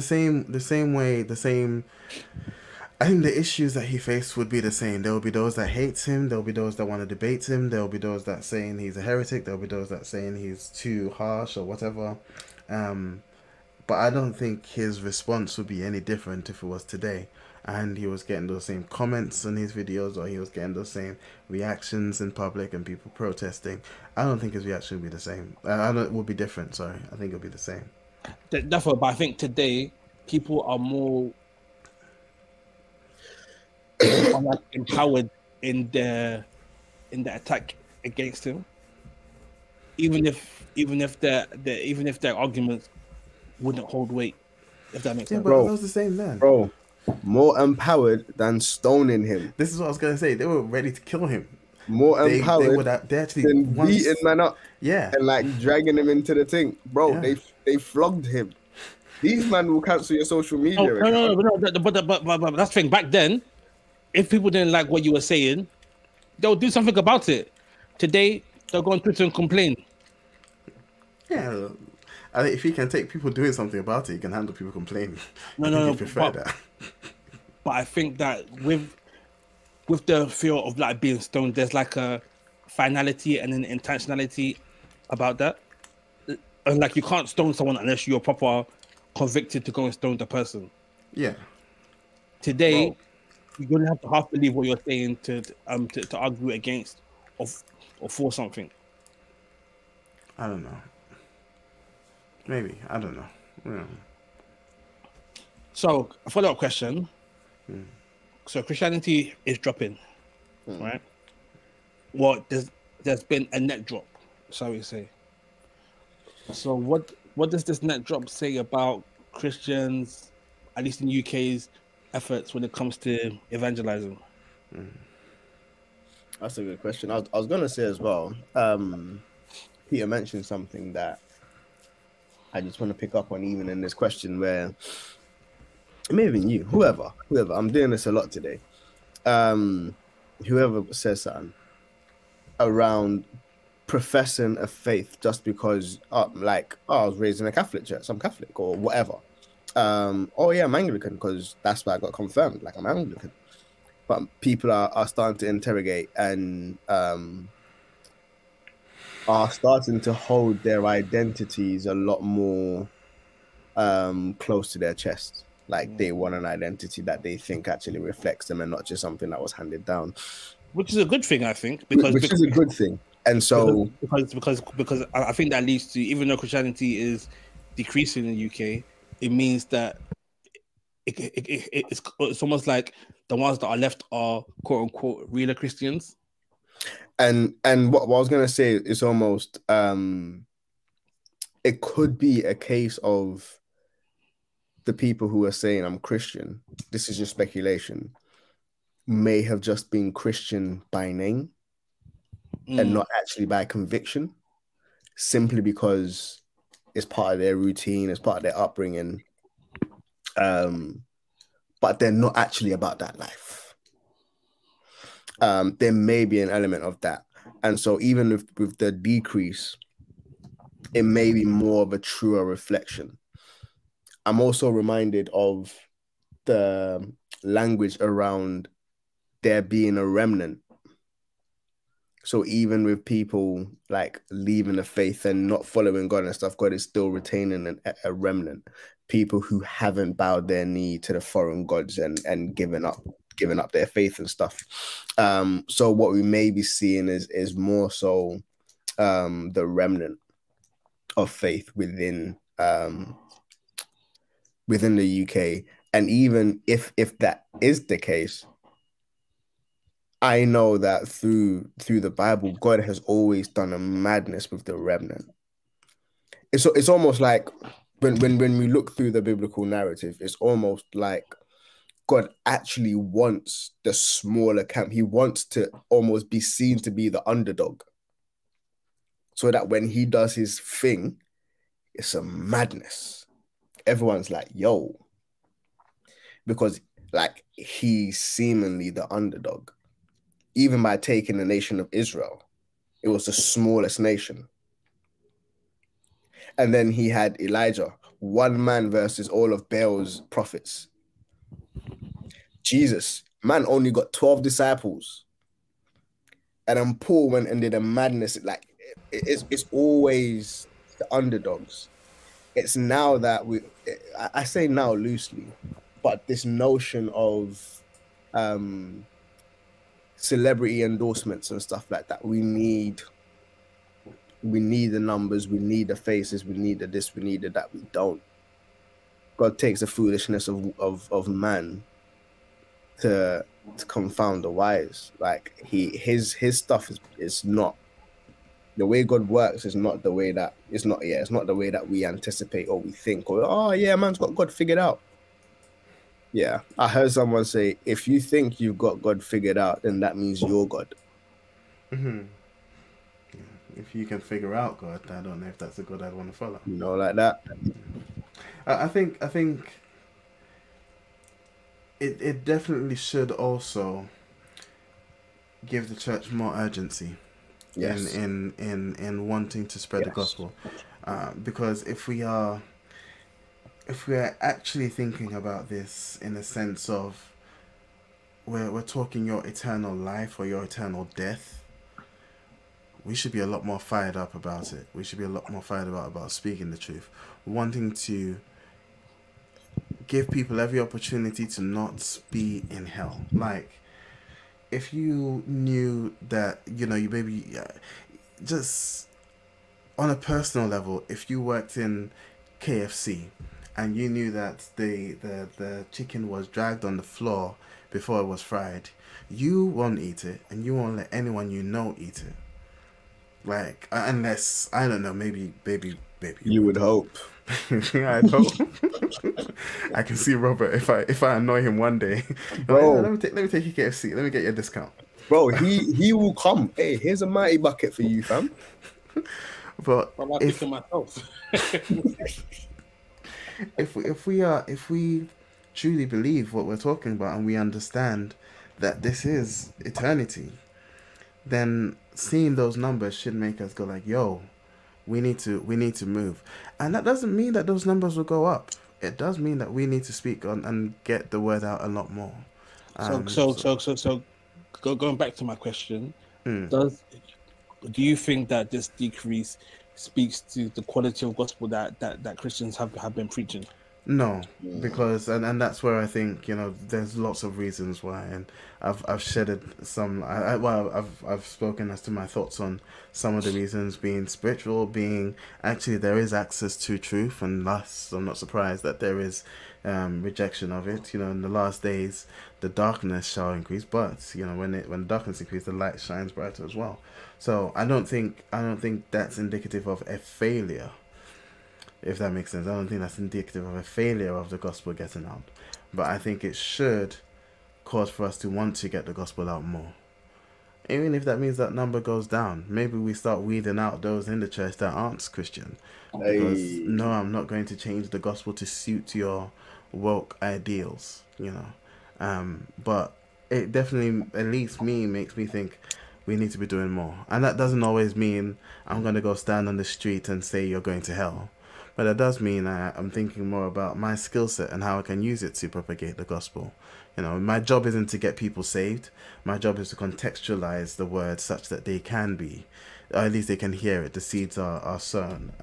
think the issues that he faced would be the same. There will be those that hate him. There will be those that want to debate him. There will be those that saying he's a heretic. There will be those that saying he's too harsh or whatever. But I don't think his response would be any different if it was today. And he was getting those same comments on his videos, or he was getting those same reactions in public and people protesting. I don't think his reaction would be the same. It would be different, sorry. I think it would be the same. Definitely, but I think today people are more empowered in the attack against him. Even if their arguments wouldn't hold weight, if that makes sense. But that was the same then. Bro. More empowered than stoning him. This is what I was gonna say. They were ready to kill him. They beating man up. Yeah, and dragging him into the thing, bro. Yeah. They flogged him. These man will cancel your social media. But that's the thing. Back then, if people didn't like what you were saying, they'll do something about it. Today, they'll go on Twitter and complain. Yeah. I think if he can take people doing something about it, he can handle people complaining. But I think that with the fear of being stoned, there's a finality and an intentionality about that. And you can't stone someone unless you're proper convicted to go and stone the person. Yeah. Today, you're gonna have to half believe what you're saying to argue against or for something. I don't know. Maybe. I don't know. Yeah. So, a follow-up question. Mm. So, Christianity is dropping, right? Well, there's been a net drop, shall we say. So, what does this net drop say about Christians, at least in UK's efforts when it comes to evangelizing? Mm. That's a good question. I was going to say as well, Peter mentioned something that I just want to pick up on, even in this question, where it may have been you, whoever, I'm doing this a lot today. Whoever says something around professing a faith just because, I was raised in a Catholic church, I'm Catholic or whatever. I'm Anglican because that's where I got confirmed, I'm Anglican. But people are starting to interrogate and are starting to hold their identities a lot more close to their chest. They want an identity that they think actually reflects them and not just something that was handed down. Which is a good thing, I think. Because is a good thing. And so... Because I think that leads to, even though Christianity is decreasing in the UK, it means that it's almost like the ones that are left are quote-unquote realer Christians. And what I was gonna say is almost it could be a case of the people who are saying I'm Christian, this is just speculation, may have just been Christian by name and not actually by conviction, simply because it's part of their routine, it's part of their upbringing, but they're not actually about that life. There may be an element of that. And so even with the decrease, it may be more of a truer reflection. I'm also reminded of the language around there being a remnant. So even with people leaving the faith and not following God and stuff, God is still retaining a remnant. People who haven't bowed their knee to the foreign gods and given up their faith and stuff. So what we may be seeing is more so the remnant of faith within the UK. And even if that is the case, I know that through the Bible, God has always done a madness with the remnant. It's almost like when we look through the biblical narrative, it's almost like God actually wants the smaller camp. He wants to almost be seen to be the underdog, so that when he does his thing, it's a madness. Everyone's like, yo, because like he's seemingly the underdog. Even by taking the nation of Israel, it was the smallest nation. And then he had Elijah, one man versus all of Baal's prophets. Jesus, man only got 12 disciples. And then Paul went and did a madness. Like, it's always the underdogs. It's now that I say now loosely, but this notion of celebrity endorsements and stuff like that, we need the numbers, we need the faces, we need the this, we need the that. We don't. God takes the foolishness of man to confound the wise. Like his stuff is not the way God works. It's not the way that we anticipate or we think, or oh yeah, man's got God figured out. Yeah, I heard someone say, if you think you've got God figured out, then that means you're God. Mm-hmm. If you can figure out God, I don't know if that's a God I'd want to follow. You know, like that. I think it definitely should also give the church more urgency. Yes. In wanting to spread yes. the gospel, because if we are actually thinking about this in a sense of we're talking your eternal life or your eternal death, we should be a lot more fired up about it. We should be a lot more fired about speaking the truth, wanting to give people every opportunity to not be in hell. Like, if you knew that, you know, you maybe just on a personal level, if you worked in KFC and you knew that the chicken was dragged on the floor before it was fried, you won't eat it, and you won't let anyone you know eat it. Like, unless, I don't know, maybe. You would hope. Yeah, I'd hope. I can see Robert if I annoy him one day. Bro. Like, let me take your KFC. Let me get your discount. Bro, he will come. Hey, here's a mighty bucket for you, fam. But for myself. if we truly believe what we're talking about and we understand that this is eternity, then seeing those numbers should make us go like, yo, we need to move. And that doesn't mean that those numbers will go up. It does mean that we need to speak on and get the word out a lot more. So going back to my question, do you think that this decrease speaks to the quality of gospel that Christians have been preaching? No, because and that's where I think, you know, there's lots of reasons why, and I've shedded some. I've spoken as to my thoughts on some of the reasons, being spiritual, being actually there is access to truth, and thus I'm not surprised that there is rejection of it. You know, in the last days, the darkness shall increase, but you know, when darkness increases, the light shines brighter as well. So I don't think that's indicative of a failure. If that makes sense. I don't think that's indicative of a failure of the gospel getting out. But I think it should cause for us to want to get the gospel out more. Even if that means that number goes down. Maybe we start weeding out those in the church that aren't Christian. Because, no, I'm not going to change the gospel to suit your woke ideals, you know. But it definitely, at least me, makes me think we need to be doing more. And that doesn't always mean I'm going to go stand on the street and say you're going to hell. But that does mean I'm thinking more about my skill set and how I can use it to propagate the gospel. You know, my job isn't to get people saved. My job is to contextualize the word such that they can be, or at least they can hear it. The seeds are sown.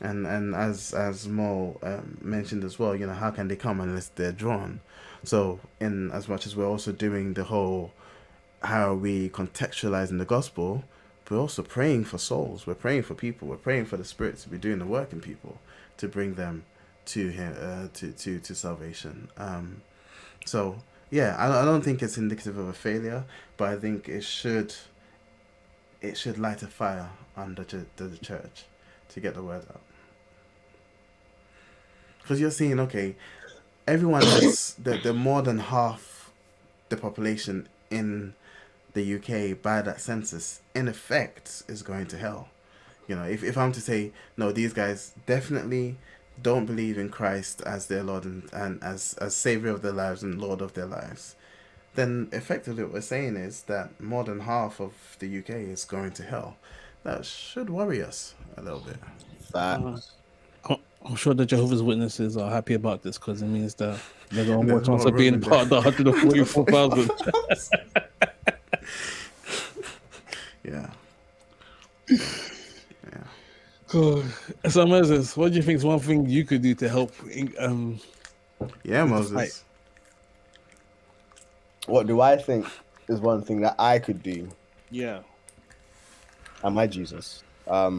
And as Mo mentioned as well, you know, how can they come unless they're drawn? So in as much as we're also doing the whole, how are we contextualizing the gospel, we're also praying for souls. We're praying for people. We're praying for the Spirit to be doing the work in people, to bring them to Him, to salvation. So yeah, I don't think it's indicative of a failure, but I think it should light a fire under the church to get the word out. Because you're seeing, okay, everyone is the more than half the population in the UK by that census, in effect, is going to hell. You know, if I'm to say, no, these guys definitely don't believe in Christ as their Lord and as Savior of their lives and Lord of their lives, then effectively what we're saying is that more than half of the UK is going to hell. That should worry us a little bit. I'm sure the Jehovah's Witnesses are happy about this because it means that they're going to have more chance of being part of the 144,000. Yeah. Yeah. Cool. So Moses, what do you think is one thing you could do to help? Yeah, Moses. Fight? What do I think is one thing that I could do? Yeah. Am I Jesus? Nah,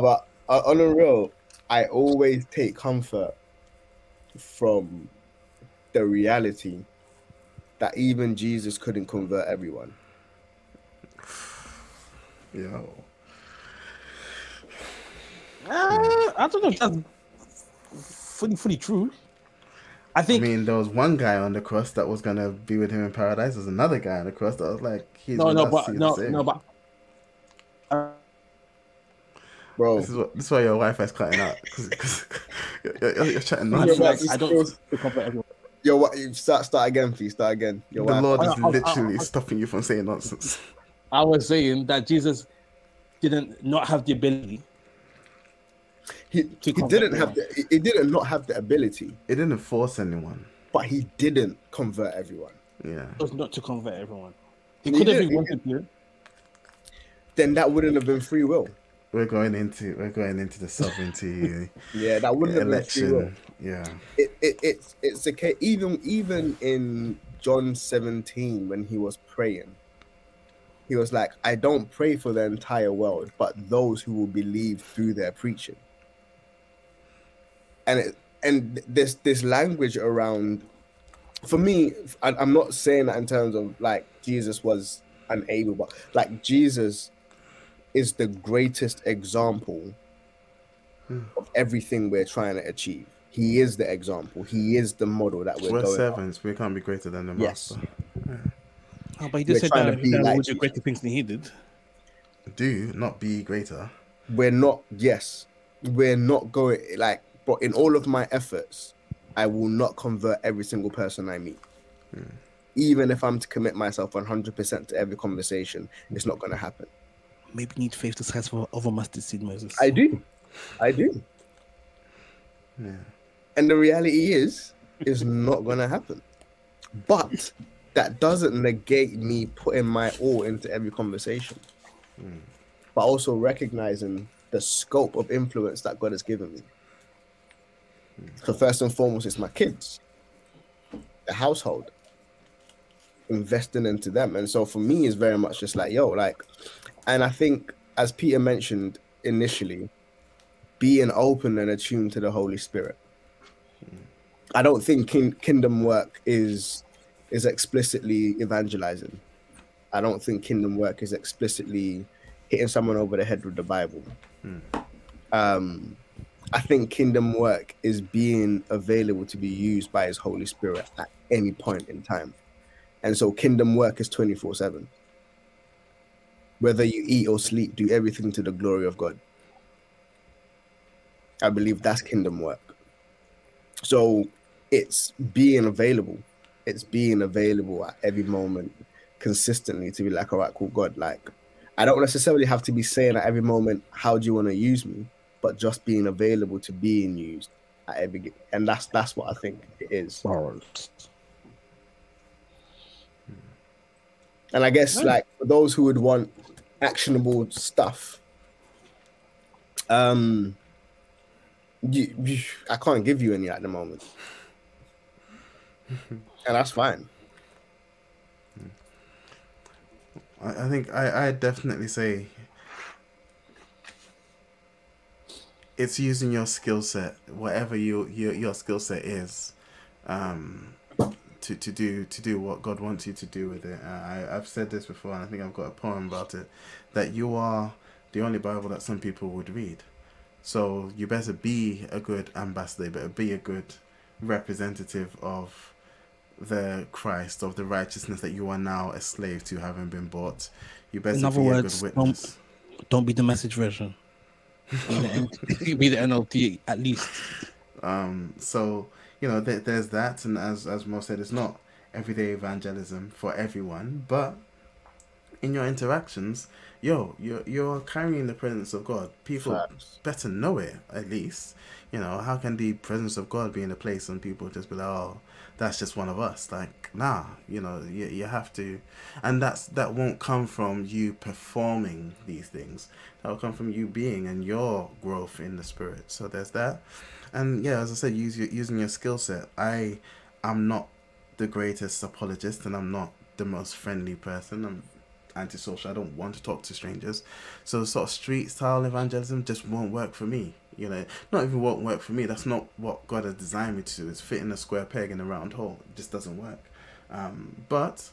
but on a real, I always take comfort from the reality that even Jesus couldn't convert everyone. Yo. I don't know if that's fully true. I mean, there was one guy on the cross that was going to be with him in paradise. There's another guy on the cross that was like, he's with us. Bro, this is why your Wi-Fi's cutting out because you're chatting nonsense. Like, I don't. Yo, start again, please. Start again. Your the Lord is literally stopping you from saying nonsense. I was saying that Jesus didn't not have the ability. He didn't not have the ability. It didn't force anyone. But he didn't convert everyone. Yeah. It was not to convert everyone. He could have if he wanted to. Then that wouldn't have been free will. We're going into the sovereignty. Yeah, that wouldn't have been free will. Yeah. It's okay. Even in John 17 when he was praying, he was like, I don't pray for the entire world, but those who will believe through their preaching. And this language around, for me, I'm not saying that in terms of like Jesus was unable, but like Jesus is the greatest example of everything we're trying to achieve. He is the example. He is the model that we're servants. We can't be greater than the master. Yeah. Oh, but he just said that we would do greater things than he did. Do not be greater. We're not going like. But in all of my efforts, I will not convert every single person I meet. Mm. Even if I'm to commit myself 100% to every conversation, it's not going to happen. Maybe you need faith the size of a mustard seed, Moses. I do. Yeah. And the reality is, it's not going to happen. But that doesn't negate me putting my all into every conversation. Mm. But also recognizing the scope of influence that God has given me. So first and foremost, it's my kids, the household, investing into them. And so for me, it's very much just like, and I think as Peter mentioned initially, being open and attuned to the Holy Spirit. I don't think kingdom work is explicitly evangelizing. I don't think kingdom work is explicitly hitting someone over the head with the Bible. I think kingdom work is being available to be used by his Holy Spirit at any point in time. And so kingdom work is 24/7. Whether you eat or sleep, do everything to the glory of God. I believe that's kingdom work. So it's being available. It's being available at every moment consistently to be like, all right, cool, God, like, I don't necessarily have to be saying at every moment, how do you want to use me? But just being available to being used at every, and that's what I think it is. And I guess like for those who would want actionable stuff, I can't give you any at the moment, and that's fine. I think I definitely say. it's using your skill set, whatever your skill set is, to do what God wants you to do with it. I've said this before, and I think I've got a poem about it, that you are the only Bible that some people would read. So you better be a good ambassador, you better be a good representative of the Christ, of the righteousness that you are now a slave to, having been bought. You better be a good witness. Don't be the message version. Be the NLT at least. So you know, there's that, and as Mo said, it's not everyday evangelism for everyone, but in your interactions, you're carrying the presence of God. People better know it, at least. You know, how can the presence of God be in a place and people just be like, oh, that's just one of us? Like, nah, you know, you have to. And that won't come from you performing these things. That will come from you being and your growth in the Spirit. So there's that. And yeah, as I said, using your skill set. I am not the greatest apologist, and I'm not the most friendly person. I'm antisocial. I don't want to talk to strangers. So sort of street style evangelism just won't work for me. You know, not even won't work for me. That's not what God has designed me to do. It's fitting a square peg in a round hole. It just doesn't work. But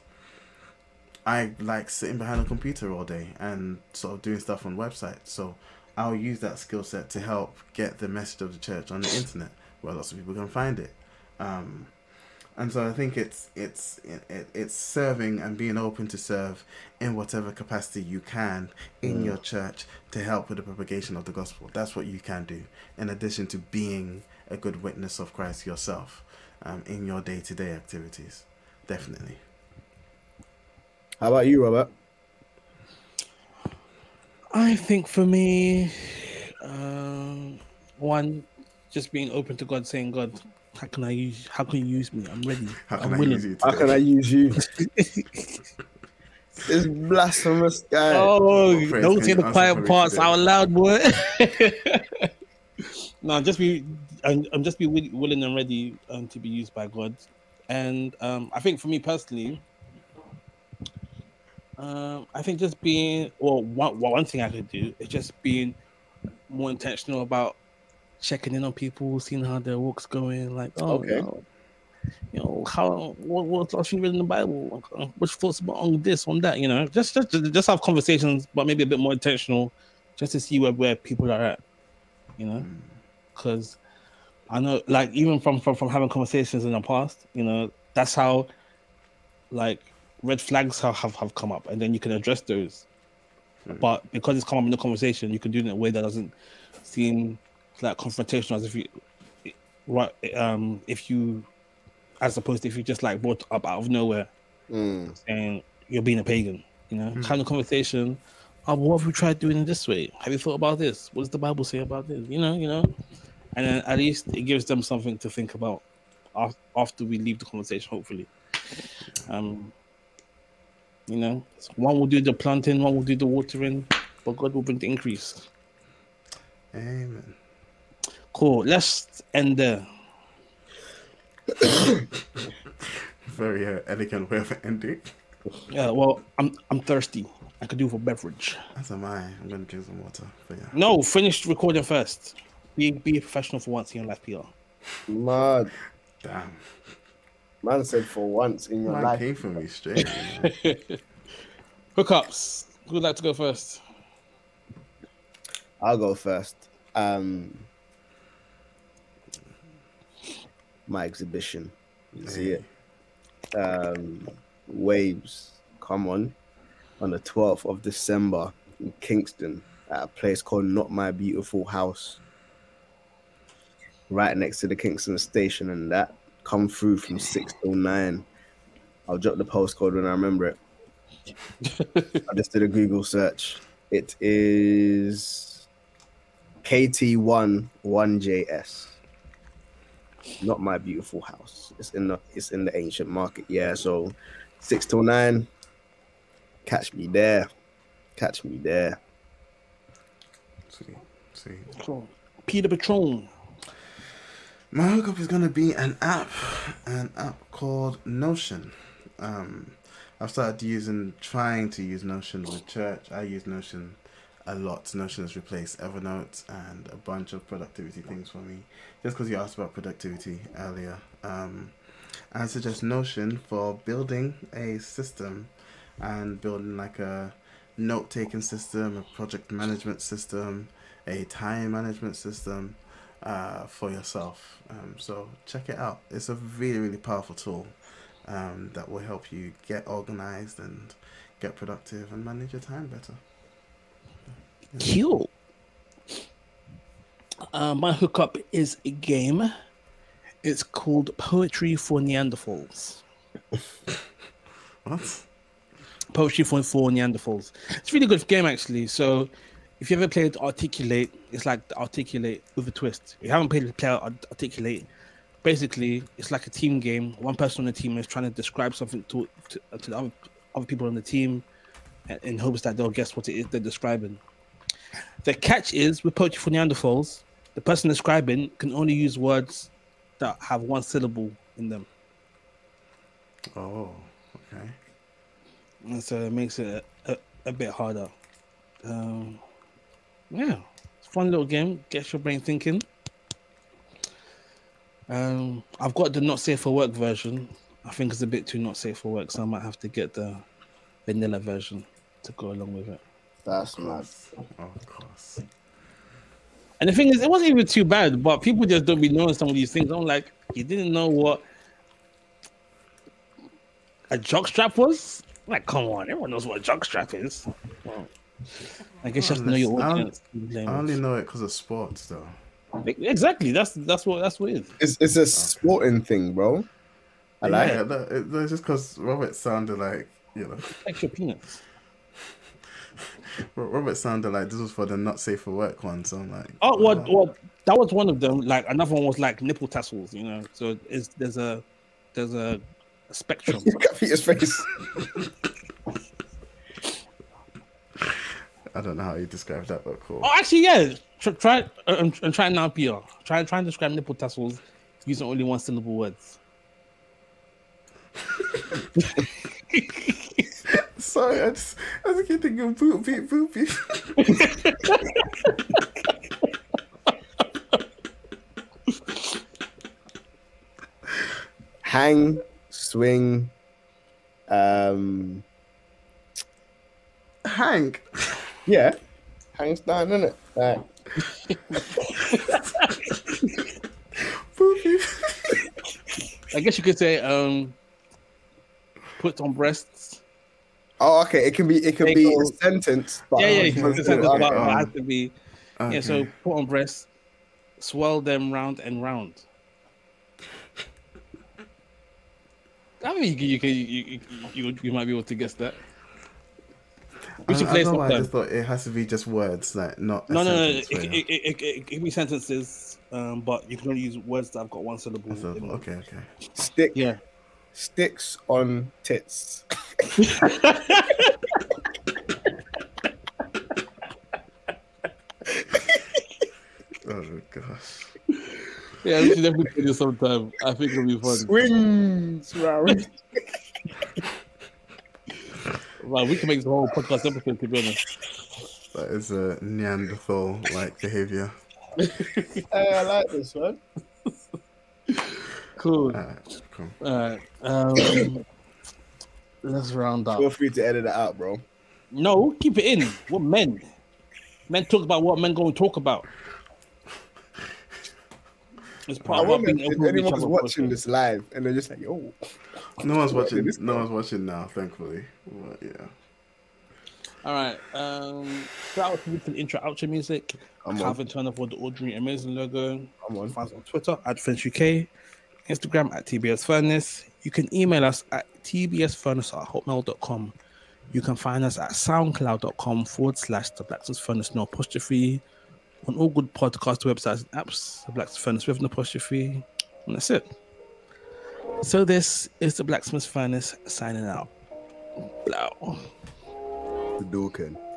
I like sitting behind a computer all day and sort of doing stuff on websites. So I'll use that skill set to help get the message of the church on the internet where lots of people can find it. And so I think it's serving and being open to serve in whatever capacity you can in your church to help with the propagation of the gospel. That's what you can do, in addition to being a good witness of Christ yourself in your day-to-day activities. Definitely. How about you, Robert? I think for me, one, just being open to God, saying, God, how can you use me? I'm ready. How can I use you? This blasphemous guy. Oh, don't say the quiet parts out loud, boy. No, I'm just willing and ready to be used by God. And I think for me personally, I think just being, one thing I could do is just being more intentional about checking in on people, seeing how their walk's going, like, what's actually written in the Bible, which thoughts about on this, on that, you know, just have conversations, but maybe a bit more intentional, just to see where people are at, you know, because I know, like, even from having conversations in the past, you know, that's how, like, red flags have come up, and then you can address those, but because it's come up in the conversation, you can do it in a way that doesn't seem like confrontational, as if you as opposed to if you just like brought up out of nowhere and you're being a pagan, you know, kind of conversation. What have we tried doing it this way? Have you thought about this? What does the Bible say about this? You know, and then at least it gives them something to think about after we leave the conversation, hopefully. You know, one will do the planting, one will do the watering, but God will bring the increase. Amen. Cool. Let's end there. Very elegant way of ending. Yeah. Well, I'm thirsty. I could do for beverage. As am I. I'm gonna drink some water. But yeah. No, finish recording first. Be professional for once in your life, PR. Mad. Damn. Man said for once in your life. Came for me straight. Hookups. Who would like to go first? I'll go first. My exhibition. You see it? Waves. Come on the 12th of December in Kingston at a place called Not My Beautiful House. Right next to the Kingston station and that. Come through from 6 till 9. I'll drop the postcode when I remember it. I just did a Google search. It is KT1 1JS. Not My Beautiful House. It's in the ancient market. Yeah, so 6 till 9. Catch me there. See. Cool. Peter Patron. My hookup is gonna be an app called Notion. I've started trying to use Notion with church. I use Notion a lot. Notion has replaced Evernote and a bunch of productivity things for me. Just because you asked about productivity earlier. I suggest Notion for building a system and building like a note-taking system, a project management system, a time management system for yourself. So check it out. It's a really, really powerful tool that will help you get organized and get productive and manage your time better. Yeah. Cool. My hookup is a game. It's called Poetry for Neanderthals. What? Poetry for Neanderthals. It's a really good game, actually. So if you ever played Articulate, it's like the Articulate with a twist. If you haven't played Articulate, basically, it's like a team game. One person on the team is trying to describe something to the other people on the team in hopes that they'll guess what it is they're describing. The catch is, with Poetry for Neanderthals, the person describing can only use words that have one syllable in them. Oh, okay. And so it makes it a bit harder. Yeah, it's a fun little game. Gets your brain thinking. I've got the not safe for work version. I think it's a bit too not safe for work, so I might have to get the vanilla version to go along with it. That's mad. Of course. And the thing is, it wasn't even too bad, but people just don't be knowing some of these things. I'm like, you didn't know what a jockstrap was? I'm like, come on, everyone knows what a jockstrap is. Well, I guess you have to know your audience. I only know it because of sports, though. Exactly, that's what it is. It's a sporting thing, bro. I like it. It's just because Robert sounded like, you know. Like your peanuts. Robert sounded like this was for the not safe for work one, so I'm like, well, that was one of them. Like another one was like nipple tassels, you know. So there's a spectrum. You got Peter's face. I don't know how you describe that, but cool. Oh, actually, yeah. Try now, PR. Try and describe nipple tassels using only one syllable words. Sorry, I just keep thinking poopy. Hang, swing, hang. Yeah, hang's down, isn't it? Right. I guess you could say put on breasts. Oh, okay. It can be a sentence. But yeah. It has to be. Okay. Yeah. So put on breasts, swirl them round and round. I mean, you might be able to guess that. I don't know why I just thought it has to be just words, like not. No. It can be sentences, but you can only use words that have got one syllable. Okay. Stick. Yeah. Sticks on tits. Oh gosh. Yeah, we should definitely do this sometime. I think it'll be fun. Swings round. Wow, we can make the whole podcast episode, to be honest. That is a Neanderthal like behavior. Hey, I like this one. Cool. All right. Let's round up. Feel free to edit it out, bro. No, keep it in. We're men. Men talk about what men going to talk about. It's part of being able to reach out. Anyone's watching this live and they're just like, yo. No one's watching now, thankfully. But yeah. All right. Shout out to the intro outro music. Calvin Turner for the Audrey Amazing logo. I'm on. Find us on Twitter @FrenchUK. Instagram @TBS Furnace. You can email us at tbsfurnace@hotmail.com. You can find us at soundcloud.com/TheBlacksmith's Furnace on all good podcast websites and apps. The Blacksmith's Furnace with _, and that's it. So this is the Blacksmith's Furnace signing out. Blah. The Dorkin.